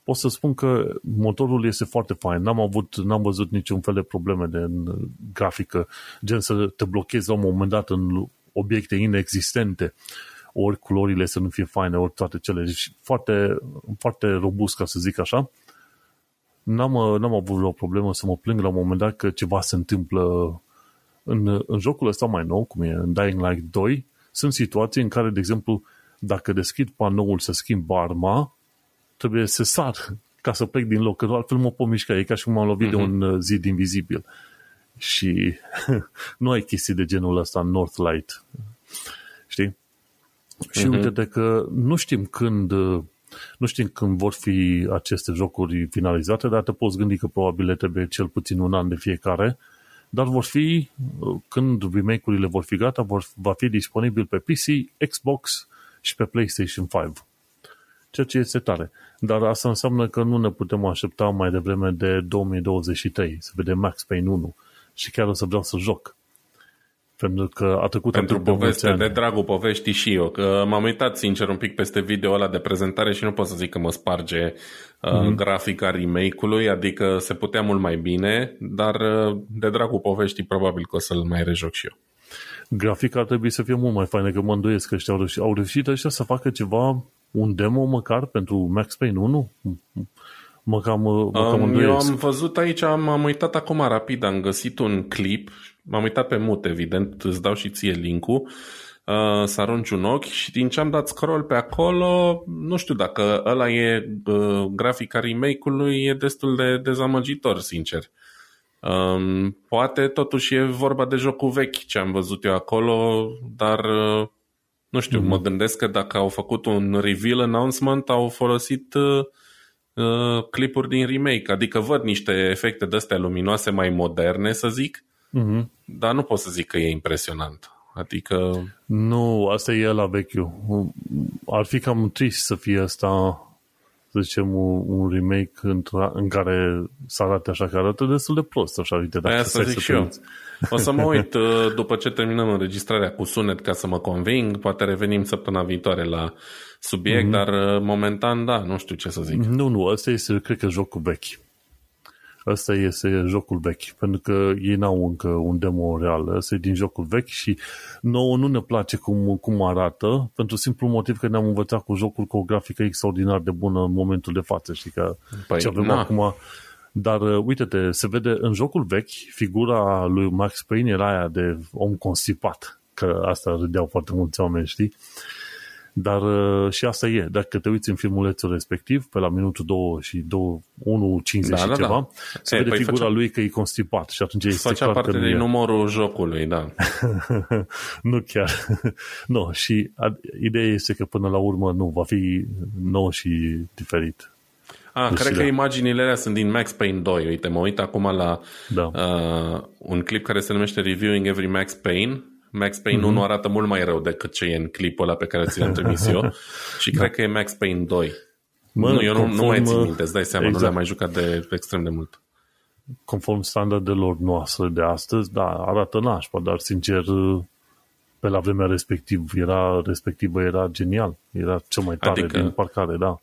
pot să spun că motorul este foarte fain. N-am avut, n-am văzut niciun fel de probleme de grafică, gen să te blochezi la un moment dat în obiecte inexistente, ori culorile să nu fie faine, ori toate cele. Deci foarte, foarte robust, ca să zic așa. N-am, n-am avut o problemă să mă plâng la un moment dat că ceva se întâmplă în, în jocul ăsta mai nou, cum e în Dying Light doi. Sunt situații în care, de exemplu, dacă deschid panoul să schimb arma, trebuie să sar ca să plec din loc, că altfel mă pot mișca. E ca și cum m-am lovit mm-hmm. de un zid invizibil. Și nu ai chestii de genul ăsta în Northlight. Știi? Și mm-hmm. uite-te că nu știm când nu știm când vor fi aceste jocuri finalizate, dar te poți gândi că probabil le trebuie cel puțin un an de fiecare, dar vor fi, când remake-urile vor fi gata, vor, va fi disponibil pe P C, Xbox și pe PlayStation cinci. Ceea ce este tare. Dar asta înseamnă că nu ne putem aștepta mai devreme de două mii douăzeci și trei să vedem Max Payne unu și chiar o să vreau să joc. Pentru că a trecut pentru poveste, de dragul poveștii și eu, că m-am uitat sincer un pic peste video ăla de prezentare și nu pot să zic că mă sparge mm-hmm. uh, grafica remake-ului, adică se putea mult mai bine, dar uh, de dragul poveștii probabil că o să-l mai rejoc și eu. Grafica ar trebui să fie mult mai faină, că mă îndoiesc că ăștia au reușit, au reușit ăștia să facă ceva, un demo măcar pentru Max Payne unu. Mă cam, mă cam um, eu am văzut aici, m-am uitat acum rapid, am găsit un clip, m-am uitat pe mut, evident, îți dau și ție link-ul, uh, să arunci un ochi și din ce am dat scroll pe acolo, nu știu dacă ăla e uh, grafica remake-ului, e destul de dezamăgitor, sincer. Uh, poate totuși e vorba de jocul vechi ce am văzut eu acolo, dar... Uh, Nu știu, mm. mă gândesc că dacă au făcut un reveal announcement, au folosit uh, clipuri din remake. Adică văd niște efecte de-astea luminoase mai moderne, să zic, mm-hmm. dar nu pot să zic că e impresionant. Adică... Nu, asta e la vechiul. Ar fi cam trist să fie asta, să zicem, un remake în care să arate așa, că arată destul de prost. Așa, uite, dacă să zic și eu. O să mă uit după ce terminăm înregistrarea cu sunet ca să mă conving, poate revenim săptămâna viitoare la subiect, mm-hmm. dar momentan, da, nu știu ce să zic. Nu, nu, ăsta este, cred că, jocul vechi. Ăsta este jocul vechi, pentru că ei n-au încă un demo real. Ăsta e din jocul vechi și nouă nu ne place cum, cum arată, pentru simplu motiv că ne-am învățat cu jocul cu o grafică extraordinar de bună în momentul de față. Știi că păi, ce avem na. acum... Dar uite-te, se vede în jocul vechi, figura lui Max Payne era aia de om constipat, că asta râdeau foarte mulți oameni, știi? Dar și asta e, dacă te uiți în filmulețul respectiv, pe la minutul doi și unu cincizeci da, și da, ceva, da. se e, vede păi figura facea... lui că e constipat și atunci este facea clar parte din numărul jocului, da. Nu chiar. No, și ideea este că până la urmă nu, va fi nou și diferit. Ah, cred că imaginile alea sunt din Max Payne doi. Uite, mă uit acum la da. uh, un clip care se numește Reviewing Every Max Payne. Max Payne mm-hmm. unu arată mult mai rău decât ce e în clipul ăla pe care ți l-am trimis eu. Și da. Cred că e Max Payne doi. Mă, nu, eu conform, nu mai țin minte, îți dai seama, exact. Nu le-am mai jucat de extrem de mult. Conform standardelor noastre de astăzi, da, arată nașpa, dar sincer, pe la vremea respectiv, era, respectivă era genial, era cel mai tare adică, din parcare, da.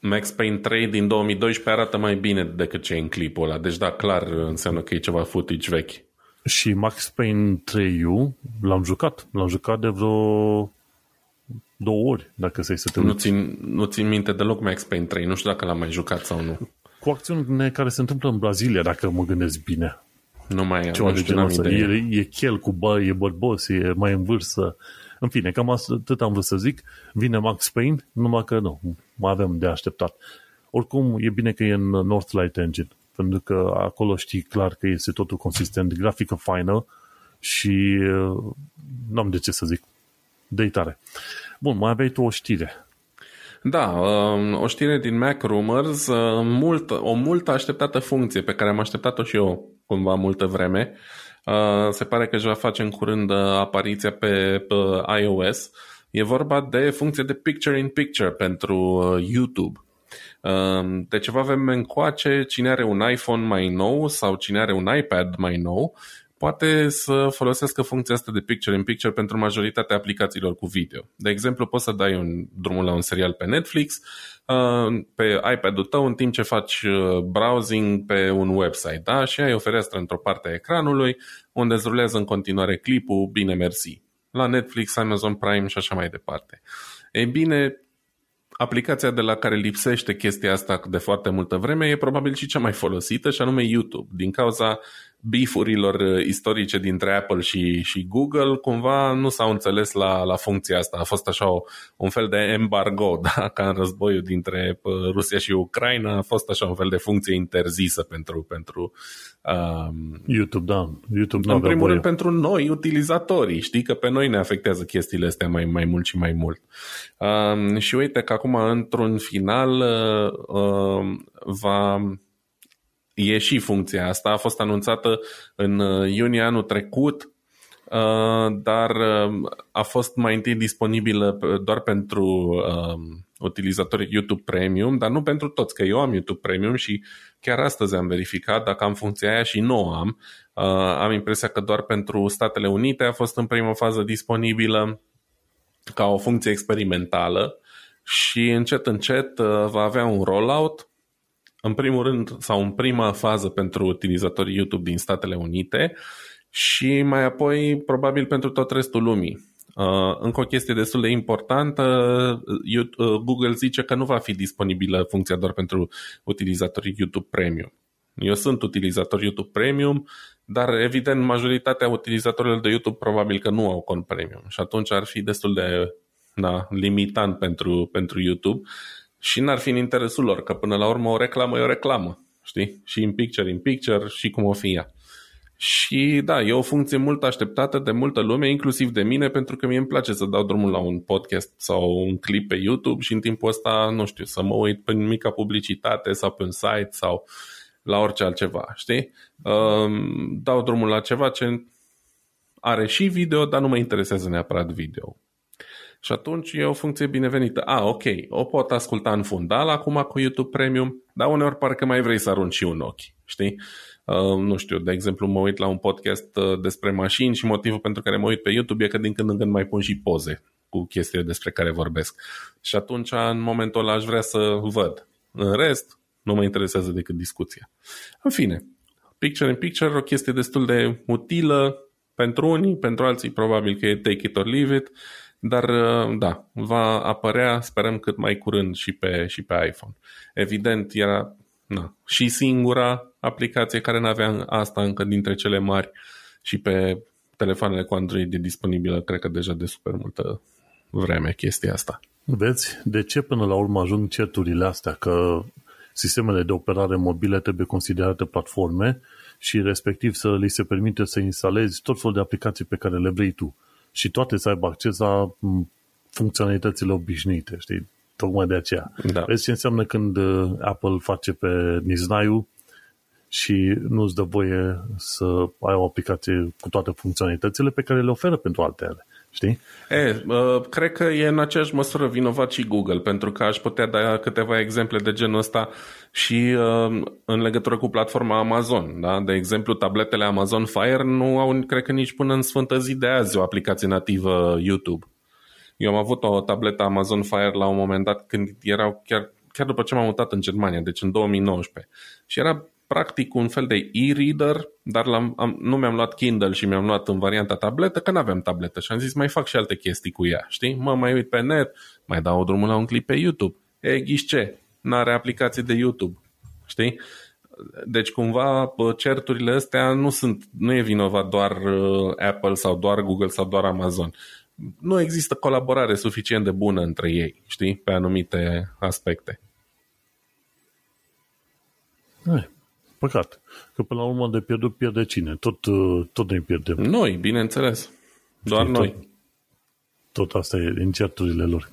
Max Payne trei din două mii doisprezece arată mai bine decât ce e în clipul ăla, deci da, clar înseamnă că e ceva footage vechi. Și Max Payne trei-ul l-am jucat, l-am jucat de vreo... două ori, dacă să-i să te nu țin, nu țin minte deloc Max Payne trei, nu știu dacă l-am mai jucat sau nu. Cu acțiune care se întâmplă în Brazilia, dacă mă gândesc bine. Nu mai am, nu știu, n-am idee. E, e chel cu bă, e bărbos, e mai în vârstă. În fine, cam atât am vrut să zic. Vine Max Payne, numai că nu, mai avem de așteptat. Oricum, e bine că e în Northlight Engine, pentru că acolo știi clar că este totul consistent, grafică faină și n-am de ce să zic. Dă-i tare. Bun, mai aveai tu o știre. Da, o știre din Mac Rumors, mult, o mult așteptată funcție pe care am așteptat-o și eu cumva multă vreme. Se pare că își va face în curând apariția pe, pe iOS. E vorba de funcție de picture-in-picture pentru YouTube. De ceva vreme încoace, cine are un iPhone mai nou sau cine are un iPad mai nou, poate să folosească funcția asta de picture-in-picture pentru majoritatea aplicațiilor cu video. De exemplu, poți să dai un, drumul la un serial pe Netflix, pe iPad-ul tău, în timp ce faci browsing pe un website, da? Și ai o fereastră într-o parte a ecranului, unde îți rulează în continuare clipul, bine mersi, la Netflix, Amazon Prime și așa mai departe. Ei bine, aplicația de la care lipsește chestia asta de foarte multă vreme e probabil și cea mai folosită, și anume YouTube. Din cauza beef-urilor istorice dintre Apple și, și Google, cumva nu s-au înțeles la, la funcția asta. A fost așa o, un fel de embargo, da? Ca în războiul dintre Rusia și Ucraina, a fost așa un fel de funcție interzisă pentru... pentru um, YouTube, da. YouTube, în primul rând pentru noi, utilizatorii. Știi că pe noi ne afectează chestiile astea mai, mai mult și mai mult. Um, și uite că acum, într-un final, uh, va... E și funcția asta, a fost anunțată în iunie anul trecut, dar a fost mai întâi disponibilă doar pentru utilizatorii YouTube Premium, dar nu pentru toți, că eu am YouTube Premium și chiar astăzi am verificat dacă am funcția aia și nu o am. Am impresia că doar pentru Statele Unite a fost în prima fază disponibilă ca o funcție experimentală și încet, încet va avea un rollout. În primul rând, sau în prima fază pentru utilizatorii YouTube din Statele Unite și mai apoi probabil pentru tot restul lumii. Încă o chestie destul de importantă, Google zice că nu va fi disponibilă funcția doar pentru utilizatorii YouTube Premium. Eu sunt utilizator YouTube Premium, dar evident majoritatea utilizatorilor de YouTube probabil că nu au cont Premium și atunci ar fi destul de da, limitant pentru, pentru YouTube. Și n-ar fi în interesul lor, că până la urmă o reclamă e o reclamă, știi? Și în picture, în picture și cum o fi ea. Și da, e o funcție mult așteptată de multă lume, inclusiv de mine, pentru că mie îmi place să dau drumul la un podcast sau un clip pe YouTube și în timpul ăsta, nu știu, să mă uit pe mica publicitate sau pe un site sau la orice altceva, știi? Dau drumul la ceva ce are și video, dar nu mă interesează neapărat video. Și atunci e o funcție binevenită. A, ok, o pot asculta în fundal acum cu YouTube Premium, dar uneori parcă mai vrei să arunci și un ochi, știi? Uh, nu știu, de exemplu mă uit la un podcast despre mașini și motivul pentru care mă uit pe YouTube e că din când în când mai pun și poze cu chestiile despre care vorbesc. Și atunci, în momentul ăla, aș vrea să văd. În rest, nu mă interesează decât discuția. În fine, picture in picture, o chestie destul de utilă pentru unii, pentru alții probabil că e take it or leave it. Dar, da, va apărea, sperăm, cât mai curând și pe, și pe iPhone. Evident, era na, și singura aplicație care n-avea asta încă dintre cele mari și pe telefoanele cu Android e disponibilă, cred că deja de super multă vreme chestia asta. Vezi, de ce până la urmă ajung certurile astea? Că sistemele de operare mobile trebuie considerate platforme și respectiv să li se permite să instalezi tot felul de aplicații pe care le vrei tu. Și toate să aibă acces la funcționalitățile obișnuite, știi? Tocmai de aceea. Da. Vezi ce înseamnă când Apple face pe Niznaiu și nu-ți dă voie să ai o aplicație cu toate funcționalitățile pe care le oferă pentru alte ale. Știi? E, cred că e în aceeași măsură vinovat și Google, pentru că aș putea da câteva exemple de genul ăsta și în legătură cu platforma Amazon. Da? De exemplu, tabletele Amazon Fire nu au, cred că nici până în sfântă zi de azi, o aplicație nativă YouTube. Eu am avut o tabletă Amazon Fire la un moment dat, când erau chiar, chiar după ce m-am mutat în Germania, deci în două mii nouăsprezece. Și era practic un fel de e-reader, dar l-am, am, nu mi-am luat Kindle și mi-am luat în varianta tabletă, că n-aveam tabletă și am zis mai fac și alte chestii cu ea, știi? Mă mai uit pe net, mai dau drumul la un clip pe YouTube. E, ghiși ce? N-are aplicație de YouTube, știi? Deci cumva certurile astea nu sunt, nu e vinovat doar Apple sau doar Google sau doar Amazon. Nu există colaborare suficient de bună între ei, știi? Pe anumite aspecte. Hai. Păcat, că până la urmă de pierdut pierde cine? Tot, tot ne pierdem. Noi, bineînțeles. Doar știi, noi. Tot, tot asta e în certurile lor.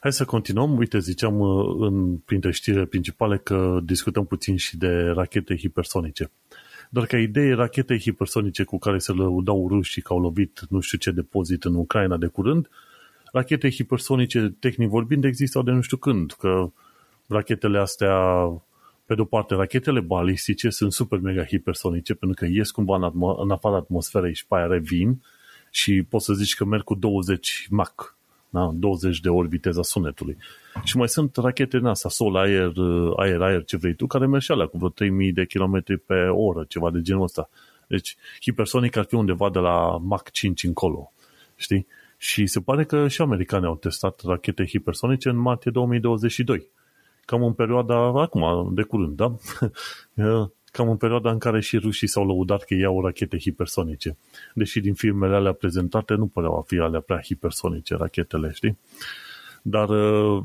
Hai să continuăm. Uite, ziceam în, printre știrile principale că discutăm puțin și de rachete hipersonice. Doar că idee, rachete hipersonice cu care se lăudau rușii că au lovit nu știu ce depozit în Ucraina de curând, rachete hipersonice, tehnic vorbind, existau de nu știu când, că rachetele astea... Pe de-o parte, rachetele balistice sunt super mega hipersonice pentru că ies cumva în, atmo- în afara atmosferei și pe aia revin și poți să zici că merg cu douăzeci mach, da? douăzeci de ori viteza sunetului. Și mai sunt rachete în asta, sol, aer, aer, aer, ce vrei tu, care merg și alea cu vreo trei mii de kilometri pe oră, ceva de genul ăsta. Deci, hipersonic ar fi undeva de la mach cinci încolo, știi? Și se pare că și americanii au testat rachete hipersonice în martie două mii douăzeci și doi. Cam în perioada, acum, de curând, da? Cam în perioada în care și rușii s-au lăudat că iau rachete hipersonice. Deși din filmele alea prezentate nu păreau a fi alea prea hipersonice, rachetele, știi? Dar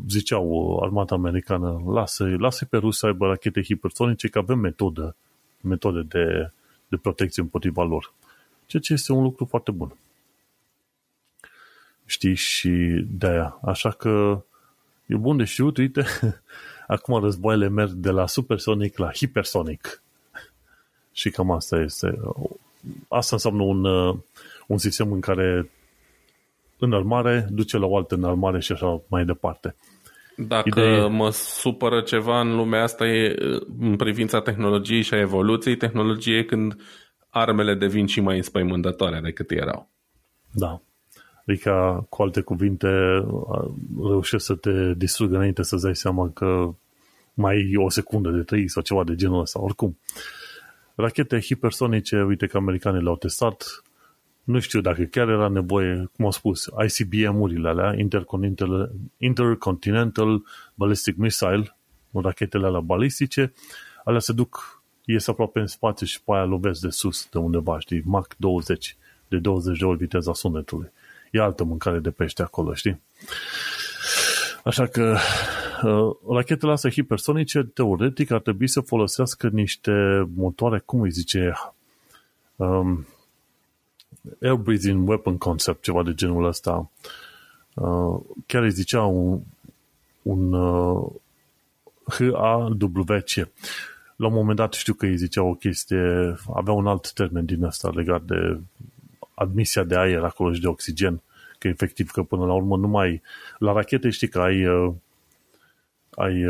ziceau armata americană, lasă-i, lasă-i pe ruși să aibă rachete hipersonice, că avem metodă, metode de, de protecție împotriva lor. Ceea ce este un lucru foarte bun. Știi? Și de-aia. Așa că e bun de știut, uite... Acum războaiele merg de la supersonic la hipersonic. Și cam asta este. Asta înseamnă un, un sistem în care înarmare duce la o altă înarmare și așa mai departe. Dacă Ideea... mă supără ceva în lumea asta e în privința tehnologiei și a evoluției tehnologiei, când armele devin și mai înspăimântătoare decât erau. Da. Adică, cu alte cuvinte, reușești să te distrugă înainte să-ți dai seama că mai e o secundă de trei sau ceva de genul ăsta. Oricum, rachete hipersonice, uite că americanii le-au testat, nu știu dacă chiar era nevoie, cum au spus, I C B M-urile alea, Intercontinental, Intercontinental Ballistic Missile, rachetele alea balistice, alea se duc, ies aproape în spațiu și pe aia lovesc de sus, de undeva, știi, mach douăzeci, de douăzeci de ori viteza sunetului. E altă mâncare de pește acolo, știi? Așa că rachetele astea hipersonice, teoretic, ar trebui să folosească niște motoare, cum îi zice, um, air breathing weapon concept, ceva de genul ăsta. Uh, chiar îi zicea un, un uh, H A W C. La un moment dat știu că îi zicea o chestie, avea un alt termen din ăsta legat de admisia de aer acolo și de oxigen, că efectiv că până la urmă nu mai la rachete știi că ai ai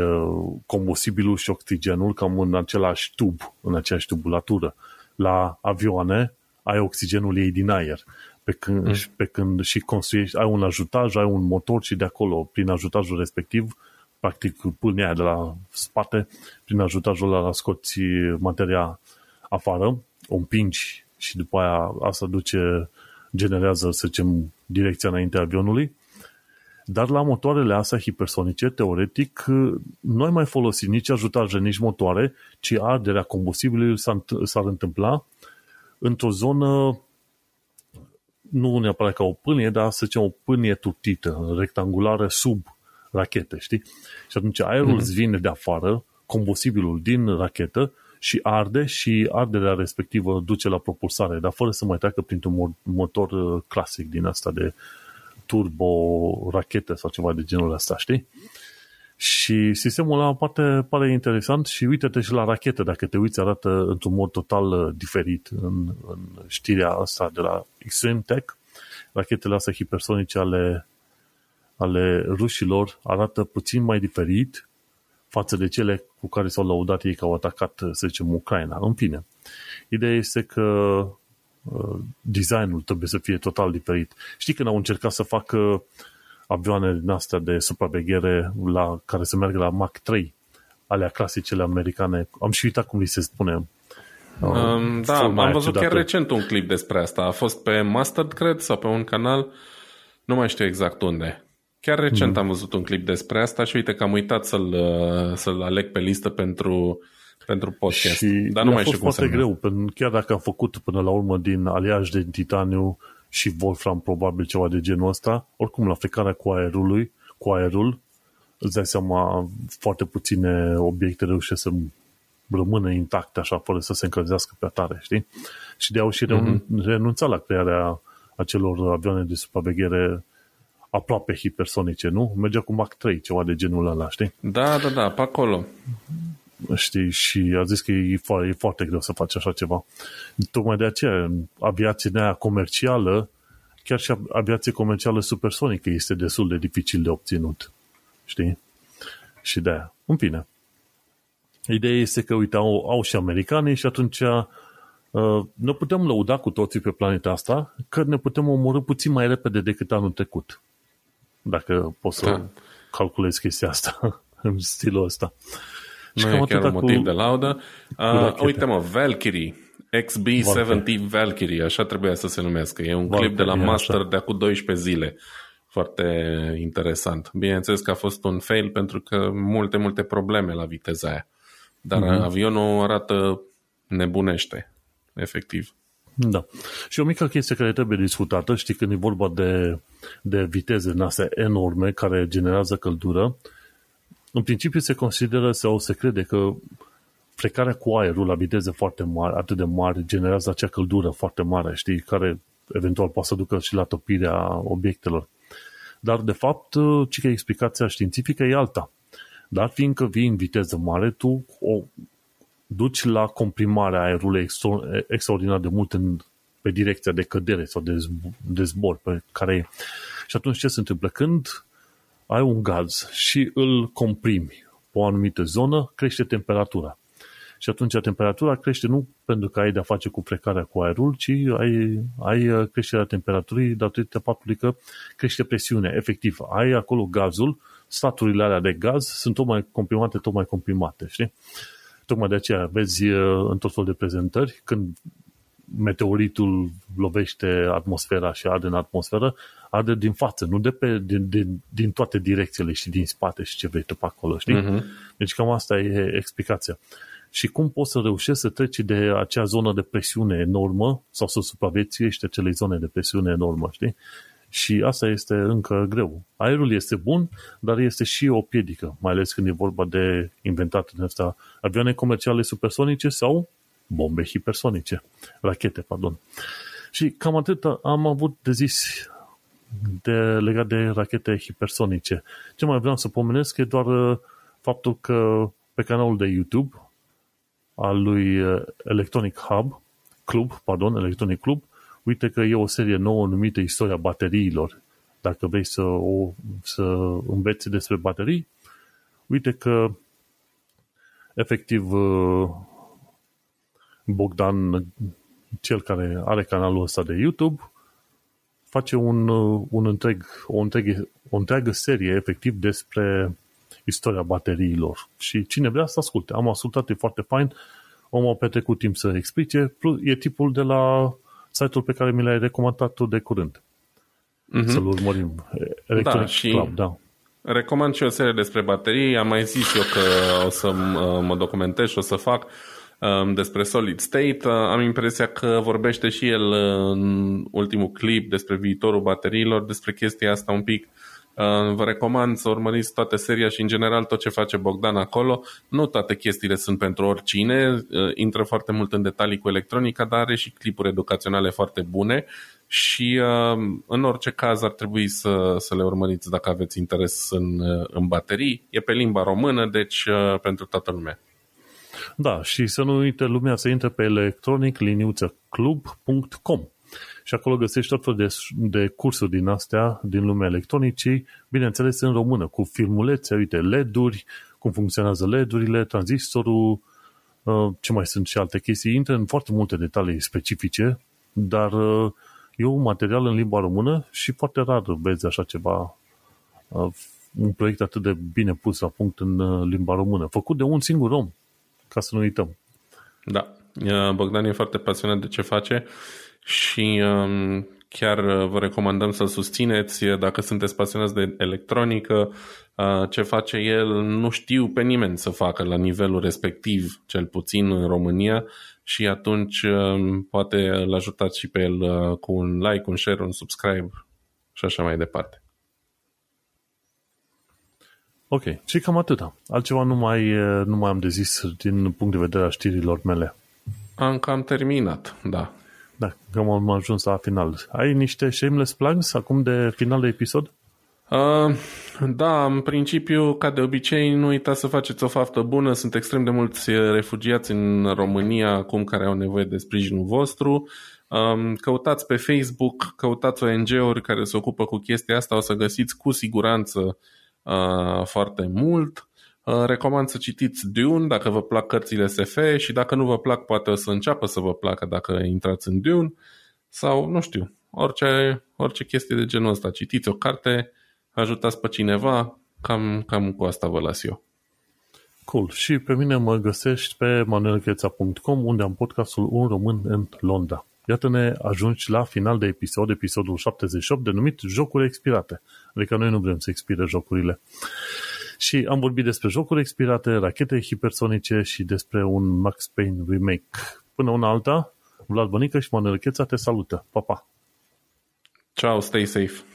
combustibilul și oxigenul cam în același tub, în aceeași tubulatură. La avioane ai oxigenul ei din aer. Pe când, mm. pe când și construiești, ai un ajutaj, ai un motor și de acolo prin ajutajul respectiv, practic pâlnea de la spate, prin ajutajul ăla scoți materia afară, o împingi și după aia asta duce, generează, să zicem, direcția înainte avionului. Dar la motoarele astea hipersonice, teoretic, nu ai mai folosit nici ajutaje, nici motoare, ci arderea combustibilului s-ar, s-ar întâmpla într-o zonă, nu neapărat ca o pânie, dar să zicem o pânie turtită, rectangulară, sub rachete, știi? Și atunci aerul mm-hmm. vine de afară, combustibilul din rachetă, și arde și arderea respectivă duce la propulsare, dar fără să mai treacă printr-un motor clasic din asta de turbo-rachetă sau ceva de genul ăsta, știi? Și sistemul ăla poate pare interesant și uite-te și la rachetă, dacă te uiți arată într-un mod total diferit în, în știrea asta de la Extreme Tech. Rachetele astea hipersonice ale, ale rușilor arată puțin mai diferit față de cele cu care s-au lăudat ei că au atacat, să zicem, Ucraina. În fine, ideea este că designul trebuie să fie total diferit. Știi când au încercat să facă avioane din astea de supraveghere la, care se merg la Mach trei, alea clasicele americane. Am și uitat cum li se spune. Um, da, am văzut ciudată. Chiar recent un clip despre asta. A fost pe Mustard, cred, sau pe un canal, nu mai știu exact unde. Chiar recent mm. am văzut un clip despre asta și uite că am uitat să-l, să-l aleg pe listă pentru, pentru podcast. Și dar nu mai știu cum se numește. A fost foarte greu, chiar dacă am făcut până la urmă din aliaj de titaniu și Wolfram, probabil ceva de genul ăsta. Oricum, la frecarea cu aerului, cu aerul, îți dai seama, foarte puține obiecte reușesc să rămână intacte, așa, fără să se încălzească prea tare, știi? Și de-au și mm-hmm. renunțat la crearea acelor avioane de supraveghere aproape hipersonice, nu? Mergea cu Mach trei, ceva de genul ăla, știi? Da, da, da, pe acolo. Știi, și a zis că e foarte, e foarte greu să faci așa ceva. Tocmai de aceea, aviația aia comercială, chiar și aviația comercială supersonică este destul de dificil de obținut. Știi? Și de-aia. În fine. Ideea este că, uite, au, au și americanii și atunci uh, ne putem lăuda cu toții pe planeta asta că ne putem omorî puțin mai repede decât anul trecut. Dacă poți să da. calculezi chestia asta în stilul ăsta. Nu e chiar un motiv cu, de laudă. Uh, uite mă, Valkyrie, X B șaptezeci Valkyrie, așa trebuia să se numească. E un Valkyrie, clip de la Master așa. De acum doisprezece zile. Foarte interesant. Bineînțeles că a fost un fail pentru că multe, multe probleme la viteza aia. Dar mm-hmm. avionul arată nebunește, efectiv. Da. Și o mică chestie care trebuie discutată, știi, când e vorba de, de viteze în astea enorme care generează căldură, în principiu se consideră sau se crede că frecarea cu aerul la viteze foarte mari, atât de mari, generează acea căldură foarte mare, știi, care eventual poate să ducă și la topirea obiectelor. Dar, de fapt, ci că explicația științifică e alta. Dar fiindcă vii în viteză mare, tu o duci la comprimarea aerului extraordinar de mult în, pe direcția de cădere sau de, de zbor pe care e. Și atunci ce se întâmplă? Când ai un gaz și îl comprimi pe o anumită zonă, crește temperatura. Și atunci temperatura crește nu pentru că ai de-a face cu frecarea cu aerul, ci ai, ai creșterea temperaturii datorită faptului că crește presiunea. Efectiv, ai acolo gazul, straturile alea de gaz sunt tot mai comprimate, tot mai comprimate, știi? Tocmai de aceea vezi în tot felul de prezentări, când meteoritul lovește atmosfera și arde în atmosferă, arde din față, nu de pe, din, din, din toate direcțiile și din spate și ce vrei tu pe acolo, știi? Uh-huh. Deci cam asta e explicația. Și cum poți să reușești să treci de acea zonă de presiune enormă sau să supraviețuiești acelei zone de presiune enormă, știi? Și asta este încă greu. Aerul este bun, dar este și o piedică, mai ales când e vorba de inventat în asta avioane comerciale supersonice sau bombe hipersonice, rachete, pardon. Și cam atât am avut de zis de, legat de rachete hipersonice. Ce mai vreau să pomenesc e doar faptul că pe canalul de YouTube al lui Electronic Hub, Club, pardon, Electronic Club, uite că e o serie nouă numită Istoria bateriilor. Dacă vrei să, o, să înveți despre baterii, uite că efectiv Bogdan, cel care are canalul ăsta de YouTube, face un, un întreg, o, întreg, o întreagă serie efectiv despre istoria bateriilor. Și cine vrea să asculte. Am ascultat, e foarte fain. Omul a petrecut timp să explice. E tipul de la site-ul pe care mi l-ai recomandat tu de curând. Mm-hmm. Să-l urmărim. Electronic da, și Club, da. Recomand și o serie despre baterii. Am mai zis eu că o să mă documentez și o să fac despre Solid State. Am impresia că vorbește și el în ultimul clip despre viitorul bateriilor, despre chestia asta un pic Vă recomand să urmăriți toată seria și în general tot ce face Bogdan acolo. Nu toate chestiile sunt pentru oricine, intră foarte mult în detalii cu electronica, dar are și clipuri educaționale foarte bune și în orice caz ar trebui să, să le urmăriți dacă aveți interes în, în baterii. E pe limba română, deci pentru toată lumea. Da, și să nu uite lumea să intre pe electronic liniuță club punct com și acolo găsești tot felul de, de cursuri din astea, din lumea electronicii, bineînțeles în română, cu filmulețe, uite, L E D-uri, cum funcționează L E D-urile, tranzistorul, ce mai sunt și alte chestii, intră în foarte multe detalii specifice, dar e un material în limba română și foarte rar vezi așa ceva, un proiect atât de bine pus la punct în limba română, făcut de un singur om, ca să nu uităm. Da, Bogdan e foarte pasionat de ce face și chiar vă recomandăm să-l susțineți dacă sunteți pasionați de electronică. Ce face el nu știu pe nimeni să facă la nivelul respectiv, cel puțin în România, și atunci poate îl ajutați și pe el cu un like, un share, un subscribe și așa mai departe. Ok, și cam atâta. Altceva nu mai, nu mai am de zis din punct de vedere a știrilor mele. Am cam terminat, da. Da, cam am ajuns la final. Ai niște shameless plugs acum de final de episod? Uh, da, în principiu, ca de obicei, nu uitați să faceți o faptă bună. Sunt extrem de mulți refugiați în România acum care au nevoie de sprijinul vostru. Căutați pe Facebook, căutați O N G-uri care se ocupă cu chestia asta, o să găsiți cu siguranță Uh, foarte mult. Uh, recomand să citiți Dune dacă vă plac cărțile S F și dacă nu vă plac, poate o să înceapă să vă placă dacă intrați în Dune sau, nu știu, orice, orice chestie de genul ăsta. Citiți o carte, ajutați pe cineva, cam, cam cu asta vă las eu. Cool. Și pe mine mă găsești pe manuel cheța punct com, unde am podcastul Un Român în Londra. Iată, ne ajungi la final de episod, episodul șaptezeci și opt, denumit Jocuri expirate. Adică noi nu vrem să expire jocurile. Și am vorbit despre jocuri expirate, rachete hipersonice și despre un Max Payne remake. Până una alta, Vlad Bănică și Manuel Cheța te salută. Pa, pa! Ciao, stay safe!